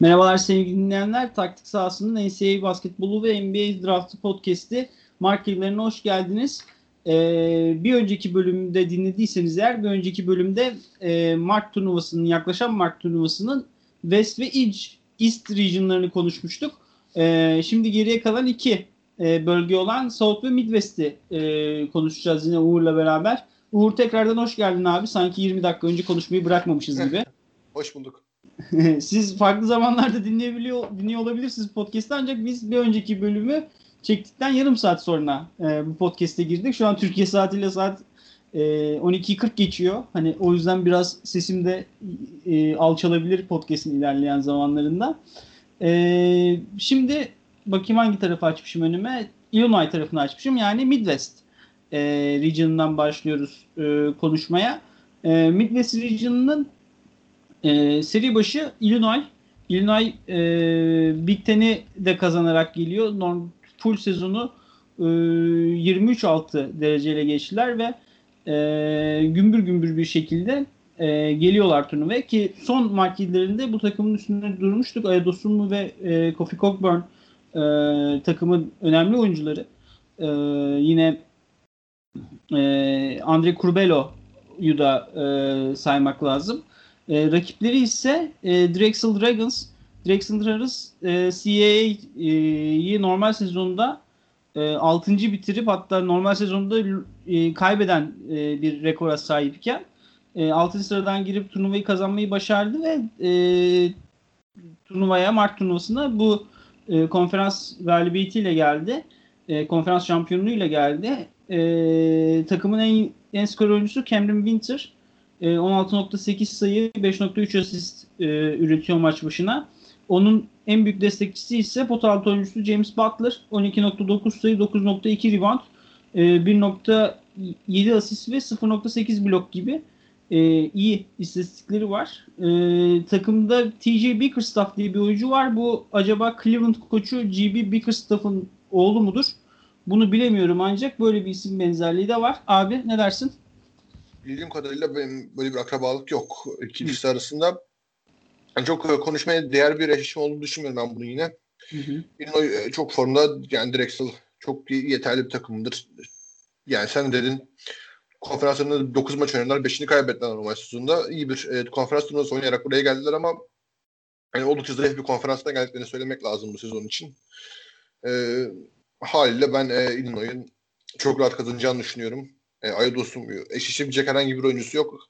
Merhabalar sevgili dinleyenler. Taktik sahasının NCAA basketbolu ve NBA draftı podcast'i Mark yıllarına hoş geldiniz. Bir önceki bölümde dinlediyseniz eğer bir önceki bölümde yaklaşan Mart turnuvasının West ve East regionlarını konuşmuştuk. Şimdi geriye kalan iki bölge olan South ve Midwest'i konuşacağız yine Uğur'la beraber. Uğur tekrardan hoş geldin abi. Sanki 20 dakika önce konuşmayı bırakmamışız gibi. Hoş bulduk. Siz farklı zamanlarda dinliyor olabilirsiniz podcast'ı ancak biz bir önceki bölümü çektikten yarım saat sonra bu podcast'e girdik. Şu an Türkiye saatiyle saat 12:40 geçiyor. Hani o yüzden biraz sesim de alçalabilir podcast'in ilerleyen zamanlarında. Şimdi bakayım hangi tarafı açmışım önüme. Illinois tarafını açmışım. Yani Midwest region'dan başlıyoruz konuşmaya. Midwest region'ının seri başı Illinois. Illinois Big Ten'i de kazanarak geliyor. Full sezonu 23-6 dereceyle geçtiler ve gümbür gümbür bir şekilde geliyorlar turnuvaya ki son markilerinde bu takımın üstünde durmuştuk. Ayadosunlu ve Kofi Cockburn takımın önemli oyuncuları. Yine Andre Curbelo'yu da saymak lazım. Rakipleri ise Drexel Dragons. Drexel Dragons CAA'yi normal sezonda 6. bitirip hatta normal sezonda kaybeden bir rekora sahipken 6. sıradan girip turnuvayı kazanmayı başardı ve Mart turnuvasına bu konferans galibiyetiyle geldi. Konferans şampiyonluğuyla geldi. Takımın en skor oyuncusu Cameron Winter. 16.8 sayı, 5.3 asist üretiyor maç başına. Onun en büyük destekçisi ise pota altı oyuncusu James Butler. 12.9 sayı, 9.2 rebound, 1.7 asist ve 0.8 blok gibi iyi istatistikleri var. Takımda TJ Bickerstaff diye bir oyuncu var. Bu acaba Cleveland koçu GB Bickerstaff'ın oğlu mudur? Bunu bilemiyorum ancak böyle bir isim benzerliği de var. Abi ne dersin? Bildiğim kadarıyla benim böyle bir akrabalık yok ikilisi arasında. Yani çok konuşmaya değer bir eşleşme olduğunu düşünmüyorum ben bunu yine. Illinois çok formda, yani Drexel çok yeterli bir takımdır. Yani sen dedin konferanslarında 9 maç oynadılar, 5'ini kaybettiler normal sezonunda. İyi bir konferans turnuvası oynayarak buraya geldiler ama yani oldukça zayıf bir konferansına geldiklerini söylemek lazım bu sezon için. Haliyle ben Illinois'un çok rahat kazanacağını düşünüyorum. Ayados'un eşleşebilecek herhangi bir oyuncusu yok.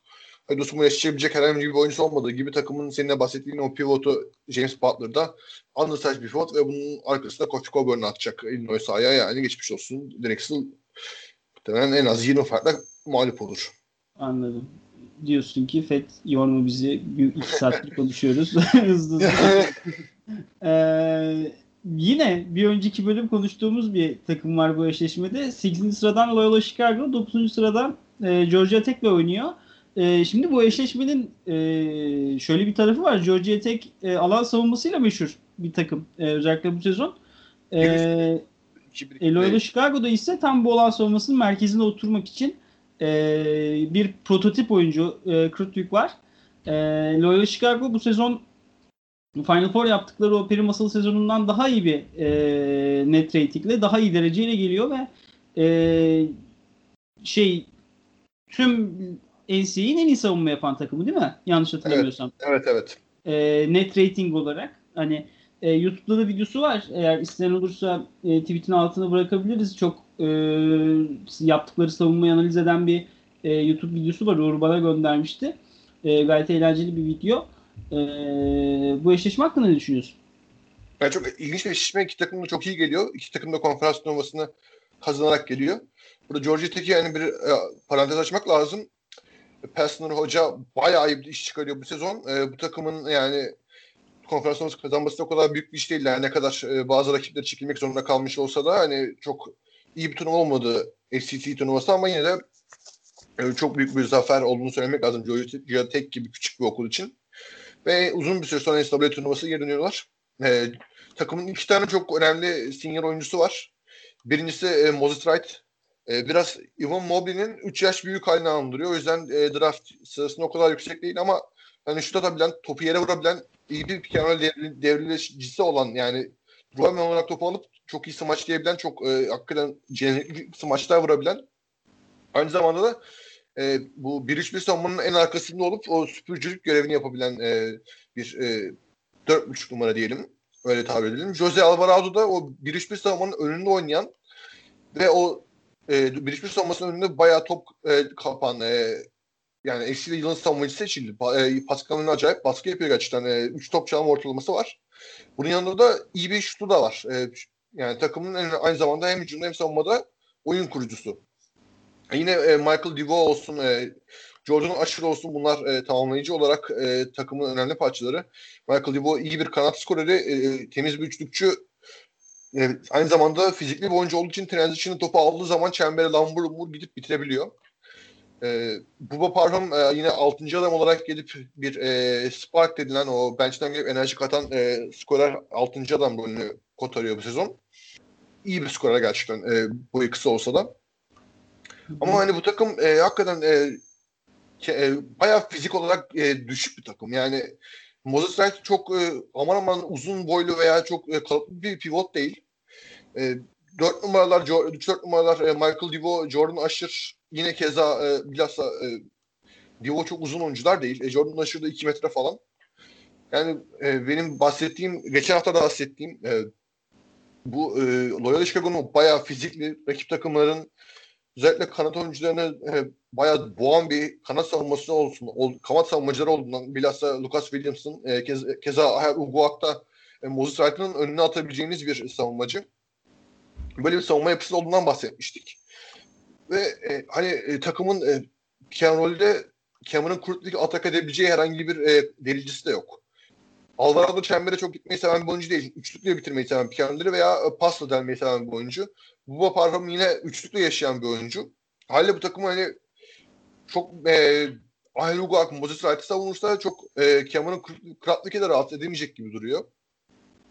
Ayados'un eşleşebilecek herhangi bir oyuncusu olmadığı gibi takımın seninle bahsettiğin o pivotu James Butler'da undersized bir pivot ve bunun arkasında Kofi Coburn'u atacak Illinois sahaya, yani geçmiş olsun. Drexel en az 20 farkla mağlup olur. Anladım. Diyorsun ki Fed yorma bizi, 2 saatlik konuşuyoruz. Hızlı. Yine bir önceki bölüm konuştuğumuz bir takım var bu eşleşmede. 8. sıradan Loyola Chicago, 9. sıradan Georgia Tech'le oynuyor. Şimdi bu eşleşmenin şöyle bir tarafı var. Georgia Tech alan savunmasıyla meşhur bir takım. Özellikle bu sezon. Loyola Chicago'da ise tam bu alan savunmasının merkezine oturmak için bir prototip oyuncu Kurtdük var. Loyola Chicago bu sezon Final Four yaptıkları o peri masalı sezonundan daha iyi bir net rating'le, daha iyi dereceyle geliyor ve tüm NCAA'nin en iyi savunma yapan takımı değil mi? Yanlış hatırlamıyorsam. Evet. Net rating olarak. Hani YouTube'da da videosu var. Eğer isteyen olursa tweet'in altına bırakabiliriz. Çok yaptıkları savunmayı analiz eden bir YouTube videosu var. Uğur bana göndermişti. Gayet eğlenceli bir video. Bu eşleşme hakkında ne düşünüyorsun? Yani çok ilginç bir eşleşme. İki takım da çok iyi geliyor. İki takım da konferans turnuvasını kazanarak geliyor. Burada Georgia Tech'e yani bir parantez açmak lazım. Pastner Hoca bayağı iyi bir iş çıkarıyor bu sezon. Bu takımın yani konferans turnuvası kazanması da o kadar büyük bir iş değil. Yani ne kadar bazı rakipleri çekilmek zorunda kalmış olsa da hani çok iyi bir turnuva olmadı SEC turnuvası ama yine de çok büyük bir zafer olduğunu söylemek lazım Georgia Tech gibi küçük bir okul için. Ve uzun bir süre sonra NCAA turnuvası geri dönüyorlar. Takımın iki tane çok önemli senior oyuncusu var. Birincisi Moses Wright. Biraz Evan Mobley'nin 3 yaş büyük halini andırıyor. O yüzden draft sırasında o kadar yüksek değil ama hani şut atabilen, topu yere vurabilen iyi bir kenar devrilecisi olan, yani duramıyor olarak topu alıp çok iyi smaçlayabilen, çok hakikaten cennet smaçlar vurabilen, aynı zamanda da bu 1-3-1 savunmanın en arkasında olup o süpürcülük görevini yapabilen bir 4.5 numara diyelim. Öyle tabir edelim. Jose Alvarado da o 1-3-1 savunmanın önünde oynayan ve o 1-3-1 savunmasının önünde bayağı top kapan, yani eksiyle yılın savunmacı seçildi. Pascal'ın acayip baskı yapıyor gerçekten. 3 top çalma ortalaması var. Bunun yanında da iyi bir şutu da var. Yani takımın aynı zamanda hem hücumda hem savunmada oyun kurucusu. Yine Michael Devoa olsun, Jordan Ashford olsun, bunlar tamamlayıcı olarak takımın önemli parçaları. Michael Devoa iyi bir kanat skoreri, temiz bir üçlükçü. Aynı zamanda fizikli bir oyuncu olduğu için transition'ı topu aldığı zaman çembere lambur umur gidip bitirebiliyor. Bubba Parham yine 6. adam olarak gelip bir spark denilen, o bench'ten gelip enerji katan skorer 6. adam rolünü kotarıyor bu sezon. İyi bir skorer gerçekten, boyu kısa olsa da. Ama hani bu takım hakikaten bayağı fizik olarak düşük bir takım. Yani Moses Wright çok aman aman uzun boylu veya çok kalıplı bir pivot değil. 4 numaralar, 3-4 numaralar Michael Devoa, Jordan Ashford, yine keza bilhassa Devoa çok uzun oyuncular değil. Jordan Ashford da 2 metre falan. Yani benim bahsettiğim, geçen hafta da bahsettiğim bu Loyola Chicago'nun bayağı fizikli, rakip takımların özellikle kanat oyuncularını bayağı boğan bir kanat savunması olsun, kanat savunmacıları olduğundan, bilhassa Lucas Williams'ın, keza Uğur'da Moses Wright'ın önüne atabileceğiniz bir savunmacı. Böyle bir savunma yapısı olduğundan bahsetmiştik. Ve hani takımın Cameron'de, Cameron Kurt'luk atak edebileceği herhangi bir delicisi de yok. Alvarado çembere çok gitmeyi seven bir oyuncu değil. Üçlükle bitirmeyi seven pikenleri veya pasla delmeyi seven bir oyuncu. Bubba Parham yine üçlükle yaşayan bir oyuncu. Haliyle bu takım hani çok Ahel Uğur, Moses Wright'ı savunursa çok Cameron Kurt'luke de rahatsız edemeyecek gibi duruyor.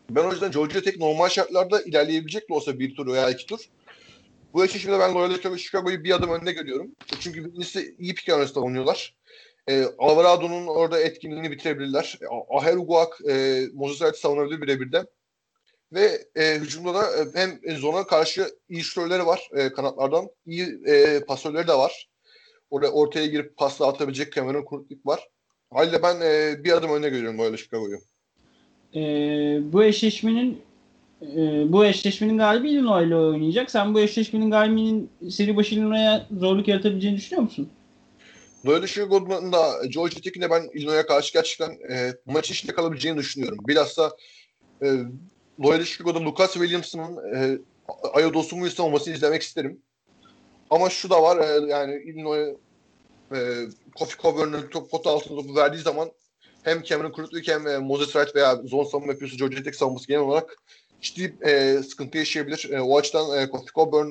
Ben o yüzden Georgia Tech normal şartlarda ilerleyebilecek de olsa bir tur veya iki tur. Bu eşleşmede ben Loyola Chicago'yu bir adım önde görüyorum. Çünkü birincisi iyi pikenleri savunuyorlar. Alvarado'nun orada etkinliğini bitirebilirler. Ahel Uguak, Moses Wright savunabilir birebir de. Ve hücumda da hem zona karşı iyi şutörleri var kanatlardan. İyi pasörleri de var. Orada ortaya girip pasla atabilecek Cameron Kurtluk var. Haliyle ben bir adım önde görüyorum Loyola Chicago'yu. Bu eşleşmenin galibi Illinois'la oynayacak. Sen bu eşleşmenin galibinin seri başı Illinois'a zorluk yaratabileceğini düşünüyor musun? Loyola Chicago'nun da Georgia Tech'in de ben Illinois'a karşı gerçekten maç içinde kalabileceğini düşünüyorum. Bilhassa Loyola Chicago'da Lucas Williamson'ın Ayodos'un savunmasını izlemek isterim. Ama şu da var, yani Illinois Kofi Covern'ın pot altında topu verdiği zaman hem Cameron Kurt'luk hem Moses Wright veya zon savunma yapıyorsa Georgia Tech savunması genel olarak ciddi sıkıntı yaşayabilir. O açıdan Kofi Coburn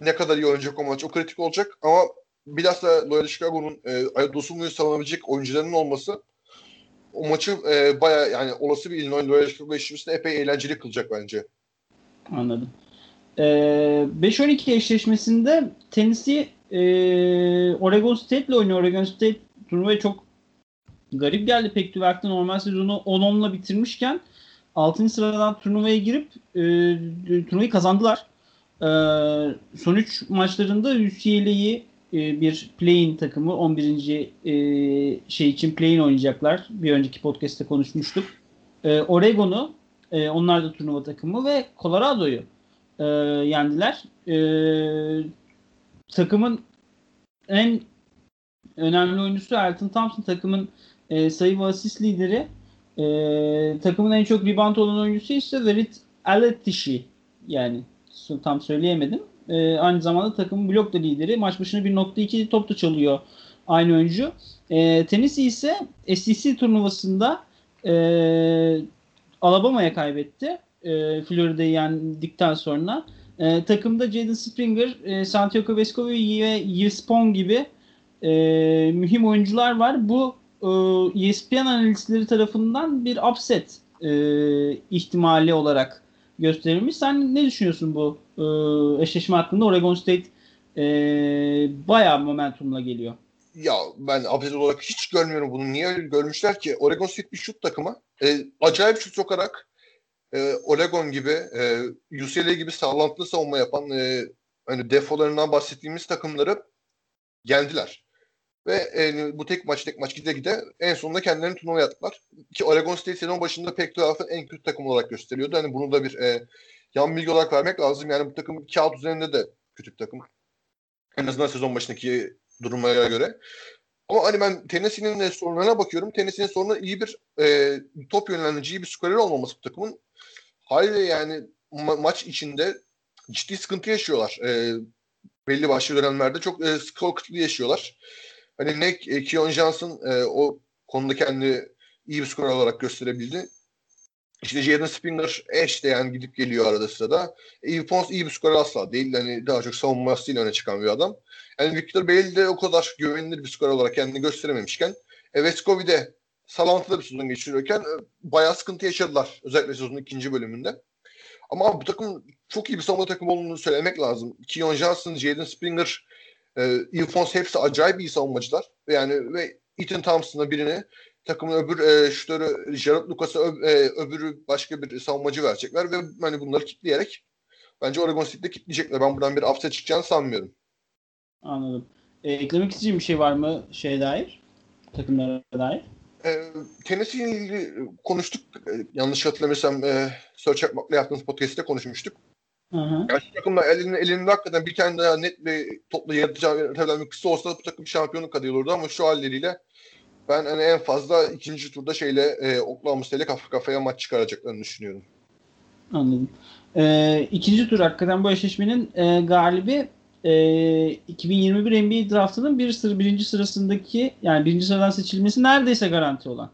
ne kadar iyi oynayacak o maç, o kritik olacak. Ama bilhassa Loyola Chicago'nun Ayodos'un savunabilecek oyuncularının olması o maçı bayağı, yani olası bir Illinois Loyola Chicago eşleşmesini epey eğlenceli kılacak bence. Anladım. 5-12 eşleşmesinde Tennessee Oregon State'le oynuyor. Oregon State turnuvaya çok garip geldi. Pek tüverkte normal sezonu 10-10'la bitirmişken 6. sıradan turnuvaya girip turnuvayı kazandılar. Son 3 maçlarında UCLA'yı bir play-in takımı 11. Şey için play-in oynayacaklar. Bir önceki podcast'te konuşmuştuk. Oregon'u, onlar da turnuva takımı, ve Colorado'yu yendiler. Takımın en önemli oyuncusu Elton Thompson, takımın sayı ve asist lideri. Takımın en çok rebound olan oyuncusu ise Verit Aletişi. Yani tam söyleyemedim. Aynı zamanda takımın blok da lideri. Maç başına 1.2 top da çalıyor aynı oyuncu. Tennessee ise SEC turnuvasında Alabama'ya kaybetti. Florida'yı yendikten sonra. Takımda Jaden Springer, Santiago Vescovi ve Yves Pong gibi mühim oyuncular var. Bu ESPN analistleri tarafından bir upset ihtimali olarak gösterilmiş. Sen ne düşünüyorsun bu eşleşme hakkında? Oregon State bayağı momentumla geliyor. Ya ben upset olarak hiç görmüyorum bunu. Niye görmüşler ki? Oregon State bir şut takımı. acayip şut sokarak Oregon gibi, UCLA gibi sağlantılı savunma yapan hani defolarından bahsettiğimiz takımları yendiler. Ve bu tek maç gide en sonunda kendilerini turnuvaya attılar. Ki Oregon State sezon başında Pac-12'ın en kötü takım olarak gösteriyordu. Hani bunu da bir yan bilgi olarak vermek lazım. Yani bu takım kağıt üzerinde de kötü bir takım. En azından sezon başındaki durumlara göre. Ama hani ben Tennessee'nin sorunlarına bakıyorum. Tennessee'nin sorunu iyi bir top yönlendirici, iyi bir skorer olmaması bu takımın. Haliyle yani maç içinde ciddi sıkıntı yaşıyorlar. Belli başlı dönemlerde çok skor kıtlığı yaşıyorlar. Hani Keon Johnson o konuda kendi iyi bir skorer olarak gösterebildi. İşte Jaden Springer de yani gidip geliyor arada sırada. Yves Pong iyi bir skorer asla değil. Hani daha çok savunmasıyla öne çıkan bir adam. Yani Victor Bailey de o kadar güvenilir bir skorer olarak kendini gösterememişken Vescovi de salantılı bir sezon geçiriyorken bayağı sıkıntı yaşadılar. Özellikle sezonun ikinci bölümünde. Ama bu takım çok iyi bir savunma takımı olduğunu söylemek lazım. Keon Johnson, Jaden Springer, Yves Pong hepsi acayip iyi savunmacılar. Yani ve Ethan Thompson'a birini, takımın öbür şutörü Jared Lucas'a öbürü başka bir savunmacı verecekler ve hani bunları kilitleyerek bence Oregon State'de kilitleyecekler. Ben buradan bir upset çıkacağını sanmıyorum. Anladım. Eklemek istediğim bir şey var mı dair? Takımlara dair? Tennessee'yle ilgili konuştuk. Yanlış hatırlamıyorsam Search Akmak'la yaptığımız podcast'te konuşmuştuk. Yani şu takımda elinde hakikaten bir tane daha net bir topla yaratabilen bir kısa olsa bu takım şampiyonluk adayı olurdu ama şu halleriyle ben hani en fazla ikinci turda Oklahoma State'le kafaya maç çıkaracaklarını düşünüyorum. Anladım. İkinci tur hakikaten bu eşleşmenin galibi 2021 NBA draftının birinci sırasındaki, yani birinci sıradan seçilmesi neredeyse garanti olan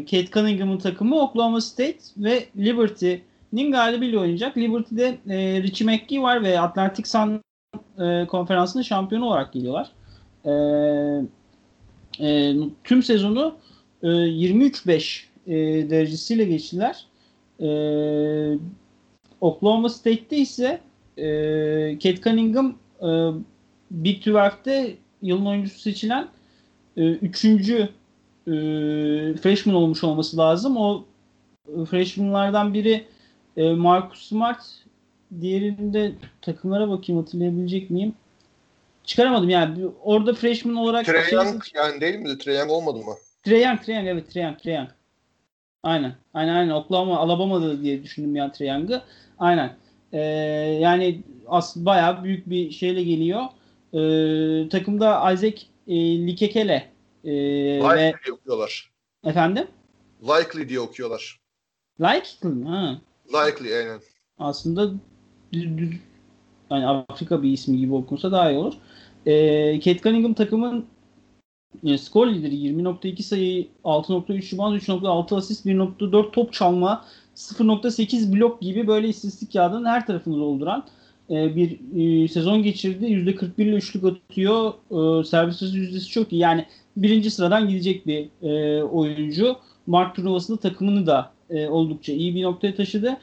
Kate Cunningham'ın takımı Oklahoma State ve Liberty'nin galibiyle oynayacak. Liberty'de Richie McKee var ve Atlantic Sun konferansının şampiyonu olarak geliyorlar. Tüm sezonu 23-5 derecesiyle geçtiler. Oklahoma State'te ise Kate Cunningham Big 12'de yılın oyuncusu seçilen 3. freshman olmuş olması lazım. O freshmanlardan biri Marcus Smart, diğerinde takımlara bakayım hatırlayabilecek miyim? Çıkaramadım yani. Orada freshman olarak... Trae Young yani değil miydi? Trae Young olmadı mı? Trae Young evet. Trae Young. Aynen. Oklahoma, Alabama'da diye düşündüm yani Trae Young'ı. Aynen. Yani aslında bayağı büyük bir şeyle geliyor. Takımda Isaac Likekele Likely ve... diye okuyorlar. Efendim? Likely diye okuyorlar. Likely mi? Ha. Likely aynen. Aslında yani Afrika bir ismi gibi okunsa daha iyi olur. Kate Cunningham takımın skor lideri, 20.2 sayı, 6.3 rebound, 3.6 asist, 1.4 top çalma, 0.8 blok gibi böyle istatistik kağıdının her tarafını dolduran bir sezon geçirdi. %41 ile üçlük atıyor. Servis yüzdesi çok iyi. Yani birinci sıradan gidecek bir oyuncu. Mart turnuvasında takımını da oldukça iyi bir noktaya taşıdı.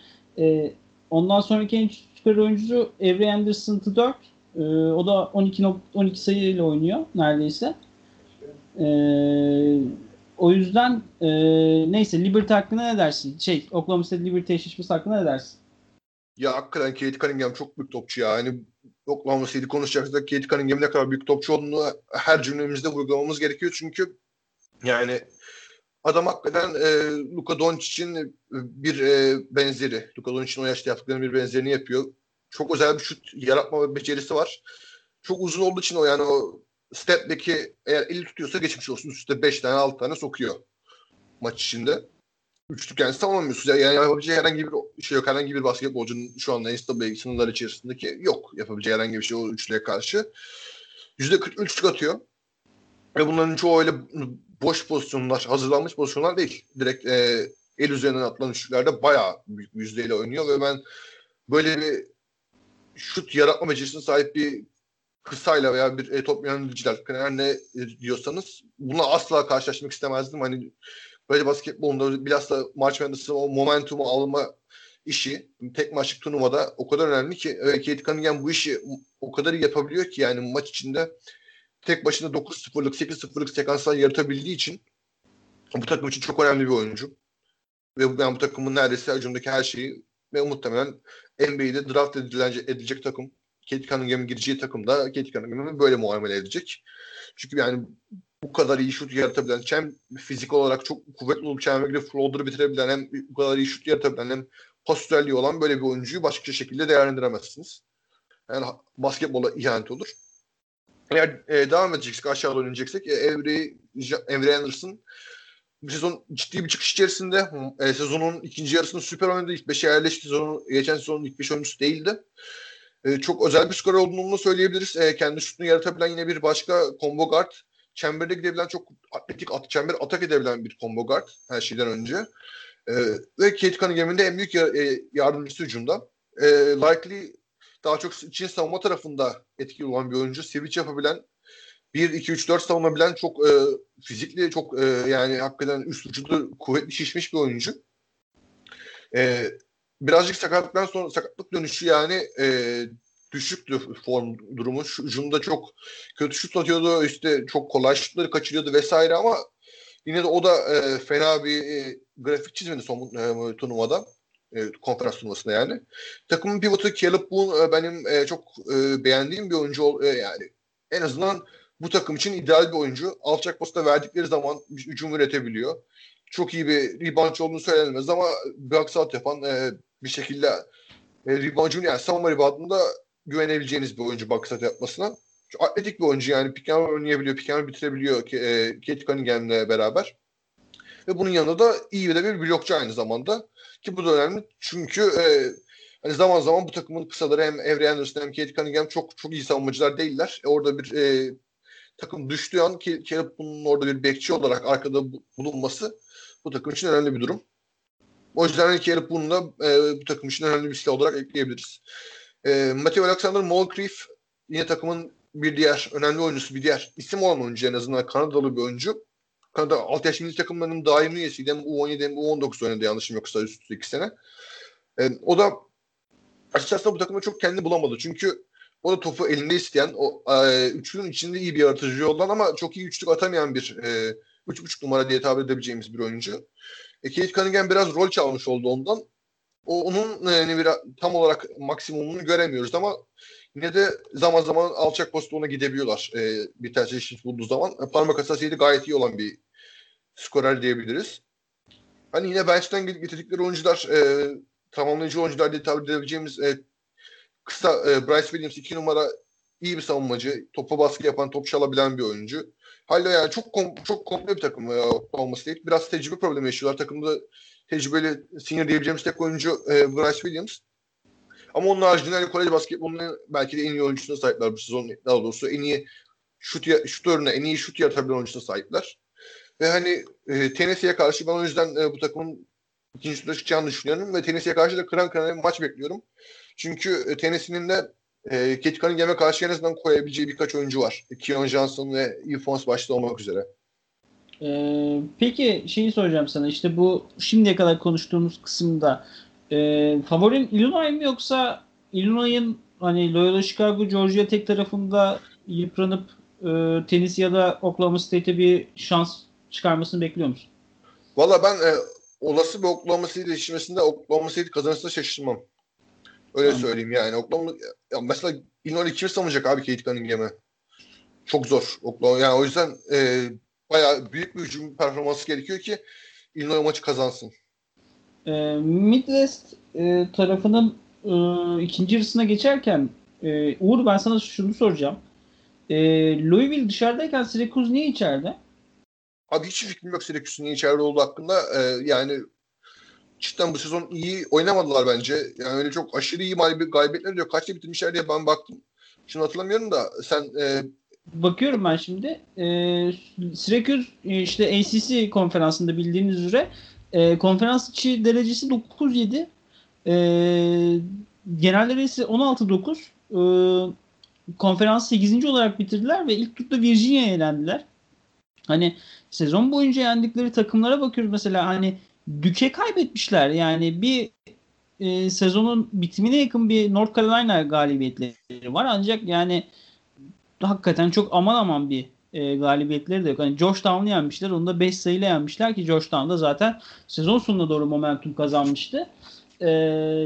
Ondan sonraki en süper oyuncusu Avery Anderson 4. O da 12 sayıyla oynuyor neredeyse. O yüzden neyse Liberty hakkında ne dersin? Oklahoma State Liberty eşleşmesi hakkında ne dersin? Ya hakikaten Kate Cunningham çok büyük topçu ya. Yani Oklahoma State'i konuşacaksak da Kate Cunningham'ın ne kadar büyük topçu olduğunu her cümlemizde vurgulamamız gerekiyor. Çünkü yani adam hakikaten Luka Doncic'in bir benzeri. Luka Doncic'in o yaşta yaptıklarının bir benzerini yapıyor. Çok özel bir şut yaratma becerisi var. Çok uzun olduğu için o yani o step'deki eğer eli tutuyorsa geçmiş olsun. Üstte 5 tane 6 tane sokuyor maç içinde. Üçlük yani savunamıyorsunuz. Yani yapabileceği herhangi bir şey yok. Herhangi bir basketbolcunun şu anda NCAA sınırlar içerisindeki yok. Yapabileceği herhangi bir şey o üçlüğe karşı. %43 üçlük atıyor. Ve bunların çoğu öyle boş pozisyonlar, hazırlanmış pozisyonlar değil. Direkt el üzerinden atılan üçlüklerde bayağı büyük bir yüzdeyle oynuyor ve ben böyle bir şut yaratma becerisine sahip bir kısayla veya bir top yöneliciler her ne diyorsanız buna asla karşılaşmak istemezdim. Hani böyle basketbolunda bilhassa maç mühendisinin o momentumu alma işi tek maçlık turnuvada o kadar önemli ki Kate Cunningham bu işi o kadar iyi yapabiliyor ki yani maç içinde tek başına 9-0'lık, 8-0'lık sekanslar yaratabildiği için Bu takım için çok önemli bir oyuncu. Ve ben bu takımın neredeyse hücumdaki her şeyi ve muhtemelen NBA'de draft edilecek takım, Kate Cunningham'ın gireceği takımda Kate Cunningham'ı böyle muamele edecek. Çünkü yani bu kadar iyi şut yaratabilen, hem fizik olarak çok kuvvetli olup çemberiyle floater'ı bitirebilen, hem bu kadar iyi şut yaratabilen, hem pas özelliği olan böyle bir oyuncuyu başka şekilde değerlendiremezsiniz. Yani basketbola ihanet olur. Eğer devam edeceksek, aşağıda oynayacaksak Avery Anderson bu sezon ciddi bir çıkış içerisinde. Sezonun ikinci yarısını süper oynadı. İlk 5'e yerleşti. Geçen sezonun ilk 5 oyuncusu değildi. Çok özel bir skorer olduğunu söyleyebiliriz. Kendi şutunu yaratabilen yine bir başka combo guard. Çemberde gidebilen, çok atletik, çember atak edebilen bir combo guard her şeyden önce. Ve Kate Cunningham'ın da en büyük yardımcısı hücumda. Likely daha çok için savunma tarafında etkili olan bir oyuncu. Switch yapabilen, 1-2-3-4 savunabilen, çok fizikli, çok yani hakikaten üst vücudu kuvvetli, şişmiş bir oyuncu. Birazcık sakatlıktan sonra, sakatlık dönüşü yani düşüktü form durumu. Hücumda çok kötü şut atıyordu, işte çok kolay şutları kaçırıyordu vesaire, ama yine de o da fena bir grafik çizmedi son turnuvada. Konferans turnuvasında yani. Takımın pivotu Caleb Boone benim çok beğendiğim bir oyuncu. Yani en azından bu takım için ideal bir oyuncu. Alçak posta verdikleri zaman hücum üretebiliyor. Çok iyi bir reboundçı olduğunu söylenmez ama box out yapan bir şekilde reboundcunun, yani savunma reboundında güvenebileceğiniz bir oyuncu box out yapmasına. Çok atletik bir oyuncu yani. Pick and roll oynayabiliyor, pick and roll bitirebiliyor Kate Cunningham'le beraber. Ve bunun yanında da iyi bir blokçu aynı zamanda. Ki bu da önemli çünkü hani zaman zaman bu takımın kısaları, hem Avery Anderson hem Kate Cunningham çok iyi savunmacılar değiller. Orada bir takım düştüğü an Caleb Boone'un orada bir bekçi olarak arkada bulunması bu takım için önemli bir durum. O yüzden Caleb Boone'u da bu takım için önemli bir silah olarak ekleyebiliriz. Matthew Alexander-Moncrief yine takımın bir diğer önemli oyuncusu, bir diğer isim olan oyuncu, en azından Kanadalı bir oyuncu. Kanada alt yaş milli takımlarının daimi üyesiydi. Hem U17 hem U19 oynadı yanlışım yoksa üst üste 2 sene. O da açıkçası bu takımda çok kendini bulamadı. Çünkü o da topu elinde isteyen, o üçlünün içinde iyi bir yaratıcı olan ama çok iyi üçlük atamayan bir 3.5 numara diye tabir edebileceğimiz bir oyuncu. Kate Cunningham biraz rol çalmış oldu ondan. Onun tam olarak maksimumunu göremiyoruz ama yine de zaman zaman alçak postuna gidebiliyorlar. Bir tercih eşit bulduğu zaman. Parmak hassasiyeti gayet iyi olan bir skorer diyebiliriz. Hani yine bench'ten getirdikleri oyuncular, tamamlayıcı oyuncular diye tabir edebileceğimiz kısa Bryce Williams 2 numara, iyi bir savunmacı. Topa baskı yapan, top çalabilen bir oyuncu. Hala yani çok komple bir takım Oklahoma State. Biraz tecrübe problemi yaşıyorlar. Takımda tecrübeli senior diyebileceğimiz tek oyuncu Bryce Williams. Ama onun haricinde kolej basketbolunun belki de en iyi oyuncusuna sahipler bu sezon. Daha doğrusu en iyi şutörüne, en iyi şut yaratabilen oyuncusuna sahipler. Ve hani Tennessee'ye karşı ben o yüzden bu takımın ikinci turda çıkacağını düşünüyorum. Ve Tennessee'ye karşı da kıran bir maç bekliyorum. Çünkü Tennessee'nin de Kate Cunningham'e karşı en azından koyabileceği birkaç oyuncu var. Keon Johnson ve Yves Pong başta olmak üzere. Peki şeyi soracağım sana. İşte bu şimdiye kadar konuştuğumuz kısımda favorin Illinois mi, yoksa Illinois'ın hani Loyola Chicago, Georgia Tech tarafında yıpranıp Tennessee ya da Oklahoma State'e bir şans çıkarmasını bekliyor musun? Valla ben olası bir Oklahoma State eşleşmesinde Oklahoma State kazanırsa şaşırmam. Öyle söyleyeyim yani. Mesela Illinois kimi savunacak abi Kate Cunningham'e? Çok zor. Yani o yüzden bayağı büyük bir hücum performansı gerekiyor ki Illinois maçı kazansın. Midwest tarafının ikinci yarısına geçerken Uğur, ben sana şunu soracağım. Louisville dışarıdayken Syracuse niye içeride? Abi hiç fikrim yok Syracuse'un niye içeride olduğu hakkında. Yani cidden bu sezon iyi oynamadılar bence. Yani öyle çok aşırı iyi galibiyetleri yok. Kaçta bitirmişler diye ben baktım. Şunu hatırlamıyorum da sen... Bakıyorum ben şimdi. Syracuse işte ACC konferansında bildiğiniz üzere konferans içi derecesi 9-7. Genel derecesi 16-9. Konferans 8. olarak bitirdiler ve ilk turda Virginia'ya elendiler. Hani sezon boyunca yendikleri takımlara bakıyoruz. Mesela hani Duke'e kaybetmişler. Yani bir sezonun bitimine yakın bir North Carolina galibiyetleri var. Ancak yani hakikaten çok aman aman bir galibiyetleri de yok. Hani Georgetown'u yenmişler. Onu da 5 sayıyla yenmişler ki Georgetown'da zaten sezon sonuna doğru momentum kazanmıştı.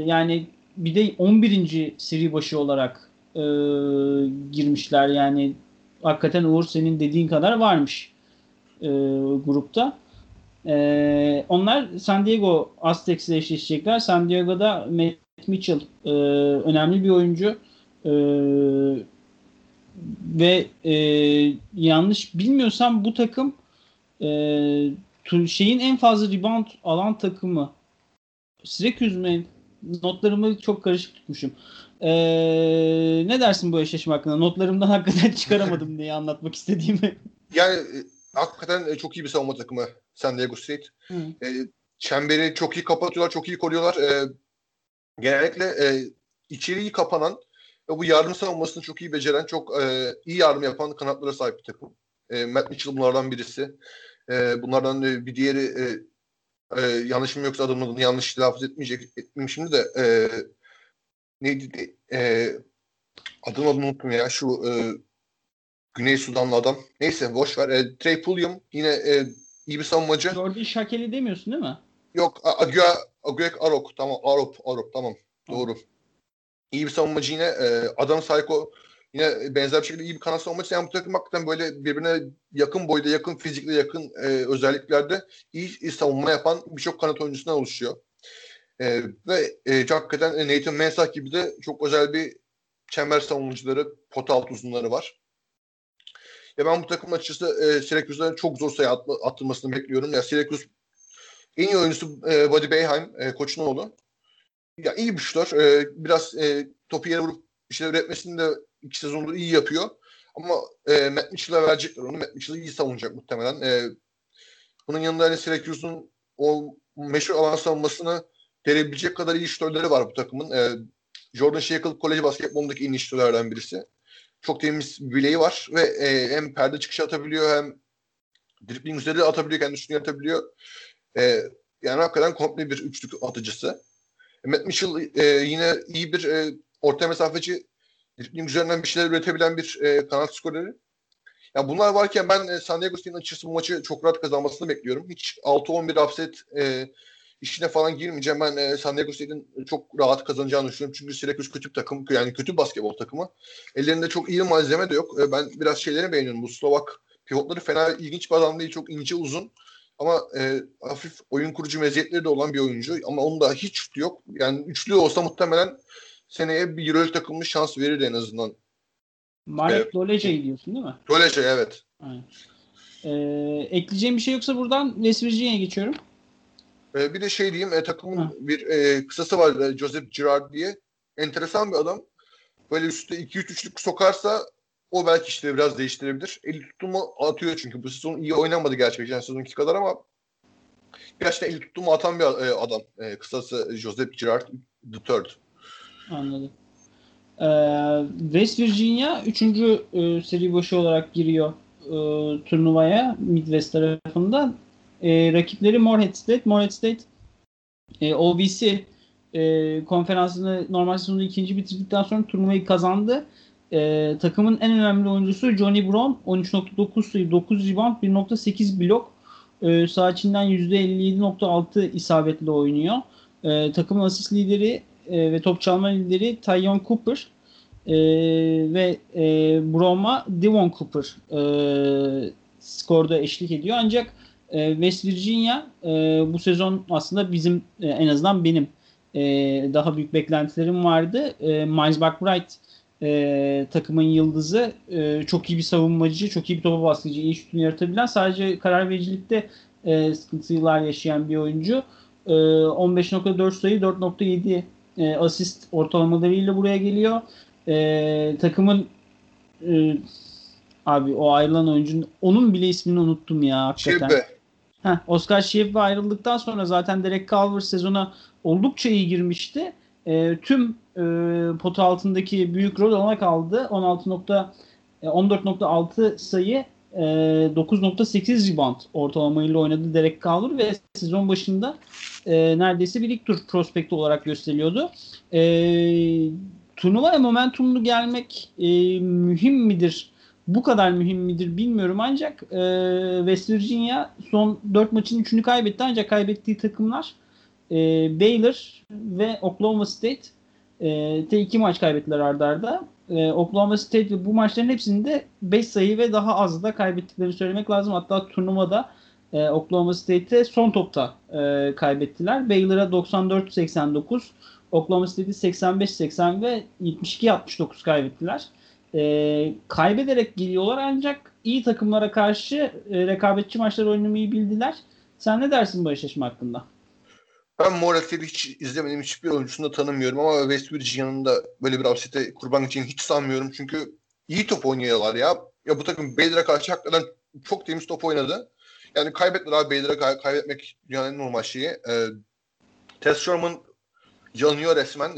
Yani bir de 11. seri başı olarak girmişler. Yani hakikaten Uğur senin dediğin kadar varmış grupta. Onlar San Diego Aztecs'le eşleşecekler. San Diego'da Matt Mitchell önemli bir oyuncu. Ve yanlış bilmiyorsam bu takım şeyin en fazla rebound alan takımı. Syracuse mi? Notlarımı çok karışık tutmuşum. Ne dersin bu eşleşme hakkında? Notlarımdan hakikaten çıkaramadım diye anlatmak istediğimi. Yani hakikaten çok iyi bir savunma takımı San Diego State. Çemberi çok iyi kapatıyorlar, çok iyi koruyorlar. Genellikle içeriği kapanan ve bu yardım savunmasını çok iyi beceren, çok iyi yardım yapan kanatlara sahip bir takım. Matt Mitchell bunlardan birisi. Bunlardan bir diğeri yanlışım yoksa adamını yanlış telaffuz etmeyeyim şimdi de neydi? Adını unuttum ya. Şu Güney Sudanlı adam. Neyse boş ver. Trae Young yine iyi bir savunmacı. Jordan Şakeli demiyorsun değil mi? Yok. Agüek Arok. Tamam. Arop. Tamam. Doğru. İyi bir savunmacı yine. Adam Sayko yine benzer bir şekilde iyi bir kanat savunmacı. Yani bu takım hakikaten böyle birbirine yakın boyda, yakın fizikle, yakın özelliklerde iyi savunma yapan birçok kanat oyuncusundan oluşuyor. Ve hakikaten Nathan Mensah gibi de çok özel bir çember savunmacıları, pota altı uzunları var. Ben bu takımın açıkçası Syracuse'dan çok zor sayı attırmasını bekliyorum. Yani Syracuse en iyi oyuncusu Buddy Boeheim, koçun oğlu. Ya iyi bir şutör. Biraz topu yere vurup bir şeyler üretmesini de iki sezonda iyi yapıyor. Ama Matt Mitchell'a verecekler onu. Matt Mitchell'ı iyi savunacak muhtemelen. Bunun yanında hani Syracuse'un o meşhur alan savunmasını denebilecek kadar iyi şutörleri var bu takımın. Jordan Shackle kolej basketbolundaki en iyi şutörlerden birisi. Çok temiz bir bileği var ve hem perde çıkışı atabiliyor hem dribbling üzerinde atabiliyor, kendi şutunu atabiliyor. Yani hakikaten komple bir üçlük atıcısı. Matt Mitchell yine iyi bir orta mesafeci, dribbling üzerinden bir şeyler üretebilen bir kanat skoreri. Yani bunlar varken ben San Diego State'in açıkçası bu maçı çok rahat kazanmasını bekliyorum. Hiç 6-11 upset işine falan girmeyeceğim. Ben San Diego State'in çok rahat kazanacağını düşünüyorum. Çünkü Syracuse kötü bir takım. Yani kötü basketbol takımı. Ellerinde çok iyi malzeme de yok. Ben biraz şeyleri beğeniyorum. Bu Slovak pivotları fena ilginç bir adam değil. Çok ince uzun. Ama hafif oyun kurucu meziyetleri de olan bir oyuncu. Ama onun da hiç şutu yok. Yani üçlü olsa muhtemelen seneye bir Euroleague takımına şans verir en azından. Marek Dolece'yi diyorsun değil mi? Dolece evet. Ekleyeceğim bir şey yoksa buradan West Virginia'ya geçiyorum. Bir de şey diyeyim, takımın bir kısası var Joseph Girard diye. Enteresan bir adam. Böyle üstte 2-3 üçlük sokarsa o belki işte biraz değiştirebilir. Eli tutumu atıyor çünkü bu sezon iyi oynamadı gerçekten sezonki kadar ama gerçekten eli tutumu atan bir adam. Kısası Joseph Girard III. Anladım. West Virginia 3. seri başı olarak giriyor turnuvaya Midwest tarafından. Rakipleri Morehead State OVC konferansını normal sezonda ikinci bitirdikten sonra turnuvayı kazandı. Takımın en önemli oyuncusu Johnny Brown 13.9 sayı, 9 rebound, 1.8 blok. Sağ içinden %57.6 isabetle oynuyor. Takımın asist lideri ve top çalma lideri Trae Young Cooper ve Brown'a Devon Cooper skorda eşlik ediyor. Ancak West Virginia bu sezon aslında bizim en azından benim daha büyük beklentilerim vardı. Miles Buckwright takımın yıldızı, çok iyi bir savunmacı, çok iyi bir topa baskıcı, iyi şutunu yaratabilen, sadece karar vericilikte sıkıntılar yaşayan bir oyuncu. 15.4 sayı, 4.7 asist ortalamalarıyla buraya geliyor. Takımın abi o ayrılan oyuncunun, onun bile ismini unuttum ya hakikaten. Oscar Schieppe ayrıldıktan sonra zaten Derek Culver sezona oldukça iyi girmişti. Tüm pota altındaki büyük rol ona kaldı. 14.6 sayı, 9.8 rebound ortalamayla oynadı Derek Culver ve sezon başında neredeyse bir ilk tur prospekti olarak gösteriliyordu. Turnuvaya momentumlu gelmek mühim midir? bu kadar mühim midir bilmiyorum, ancak West Virginia son 4 maçın 3'ünü kaybetti, ancak kaybettiği takımlar Baylor ve Oklahoma State. 2 maç kaybettiler arda arda. Oklahoma State ve bu maçların hepsinde 5 sayı ve daha az da kaybettiklerini söylemek lazım. Hatta turnuvada Oklahoma State'e son topta kaybettiler. Baylor'a 94-89, Oklahoma State'i 85-80 ve 72-69 kaybettiler. Kaybederek geliyorlar, ancak iyi takımlara karşı rekabetçi maçlar oynamayı bildiler. Sen ne dersin bu eşleşme hakkında? Ben Morat'ı hiç izlemedim, hiçbir oyuncusunu da tanımıyorum ama West Virginia'nın da böyle bir upset'e kurban gideceğini hiç sanmıyorum. Çünkü iyi top oynuyorlar ya. Ya bu takım Baylor'a karşı hakikaten çok temiz top oynadı. Yani kaybettiler abi, Baylor'a kaybetmek dünyanın en normal şeyi. Tess Sherman yanıyor resmen.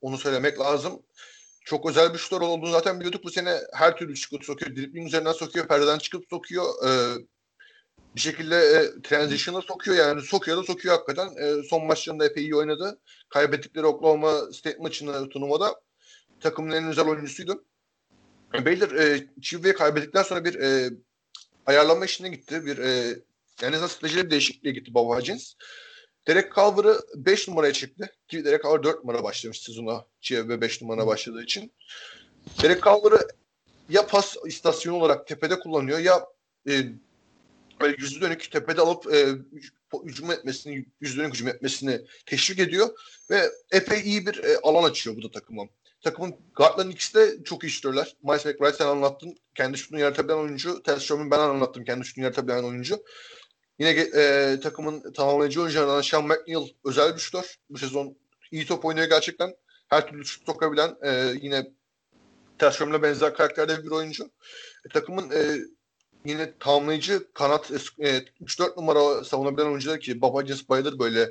Onu söylemek lazım. Çok özel bir şutör olduğunu zaten biliyorduk. Bu sene her türlü çıkıp sokuyor. Dribbling üzerinden sokuyor, perdeden çıkıp sokuyor. Bir şekilde transition'a sokuyor, yani sokuyor da sokuyor hakikaten. Son maçlarında epey iyi oynadı. Kaybettikleri Oklahoma State maçında, turnuvada takımın en özel oyuncusuydu. Baylor Çivve'yi kaybettikten sonra bir ayarlanma işine gitti. Bir yani aslında stratejide bir değişikliğe gitti Bob Hutchins. Derek Culver'ı 5 numaraya çekti. Ki Derek Culver 4 numara başlamış sezona. Çivve 5 numara başladığı için. Derek Culver'ı ya pas istasyonu olarak tepede kullanıyor ya böyle yüzü dönük tepede alıp hücum etmesini teşvik ediyor ve epey iyi bir alan açıyor bu da takıma. Takımın guardların ikisi de çok iyi şutörler. Miles McBride sen anlattın. Kendi şutunu yaratabilen oyuncu. Tess Sherman ben anlattım. Kendi şutunu yaratabilen oyuncu. Yine takımın tamamlayıcı oyuncularından Sean McNeil özel bir şutör. Bu sezon iyi top oynuyor gerçekten. Her türlü şut sokabilen yine Tess Sherman'la benzer karakterde bir oyuncu. Takımın yine tamamlayıcı kanat 3-4 numara savunabilen oyuncular ki Babacins bayılır böyle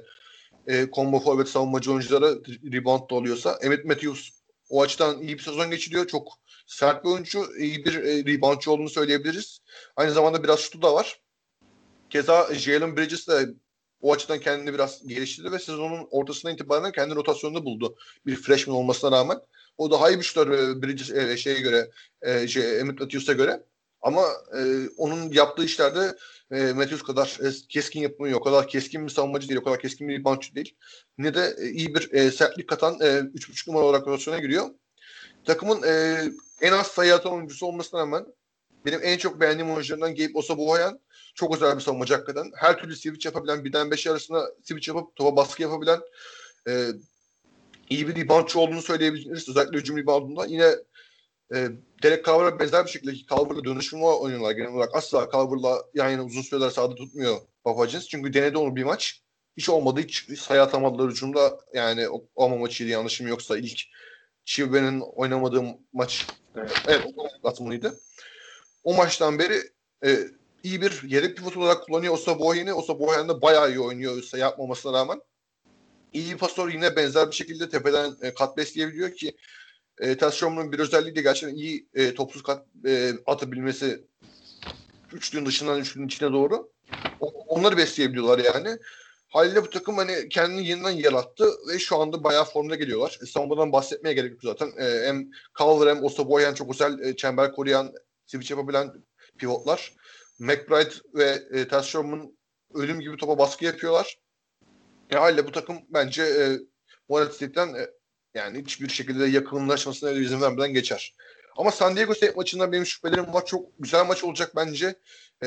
combo forvet savunmacı oyunculara, rebound da oluyorsa. Emmett Matthews o açıdan iyi bir sezon geçiriyor. Çok sert bir oyuncu. İyi bir reboundçı olduğunu söyleyebiliriz. Aynı zamanda biraz şutu da var. Keza Jalen Bridges de o açıdan kendini biraz geliştirdi ve sezonun ortasına itibaren kendi rotasyonunu buldu. Bir freshman olmasına rağmen. O daha iyi bir şutör Bridges şeye göre, Emmett Matthews'a göre. Ama onun yaptığı işlerde Matthews kadar keskin yapmıyor. O kadar keskin bir savunmacı değil. O kadar keskin bir reboundçı değil. Ne de iyi bir sertlik katan 3.5 numara olarak rotasyona giriyor. Takımın en az sayı atan oyuncusu olmasına rağmen benim en çok beğendiğim oyuncularından Gabe Osabohayan çok özel bir savunmacı hakikaten. Her türlü switch yapabilen, 1'den 5'e arasında switch yapıp topa baskı yapabilen iyi bir reboundçı olduğunu söyleyebiliriz. Özellikle hücum reboundunda. Yine Derek Culver'a benzer bir şekilde ki Culver'la dönüşümü oynuyorlar genel olarak. Asla Culver'la yan yana uzun süreler sahada tutmuyor Babacins. Çünkü denedi onu bir maç. Hiç olmadı. Hiç sayı atamadılar hücumda. Yani Oklahoma maçıydı yanlışım yoksa ilk Çivbe'nin oynamadığı maç. Evet, o atmalıydı. O maçtan beri iyi bir yedek pivot olarak kullanıyor Osaboyan'ı. Osaboyan da bayağı iyi oynuyor sayı yapmamasına rağmen. İyi pasör yine benzer bir şekilde tepeden kat besleyebiliyor ki Tess Sherman'ın bir özelliği de gerçekten iyi topsuz kat atabilmesi, üçlünün dışından üçlünün içine doğru. Onları besleyebiliyorlar yani. Haliyle bu takım hani kendini yeniden yarattı ve şu anda bayağı formda geliyorlar. Savunmadan bahsetmeye gerek yok zaten. Hem Culver hem Osaboyan çok özel çember koruyan, switch yapabilen pivotlar. McBride ve Tess Sherman ölüm gibi topa baskı yapıyorlar. Haliyle bu takım bence Moretti State'den yani hiçbir şekilde yakınlaşmasına izin vermeden geçer. Ama San Diego State maçından benim şüphelerim var. Çok güzel maç olacak bence.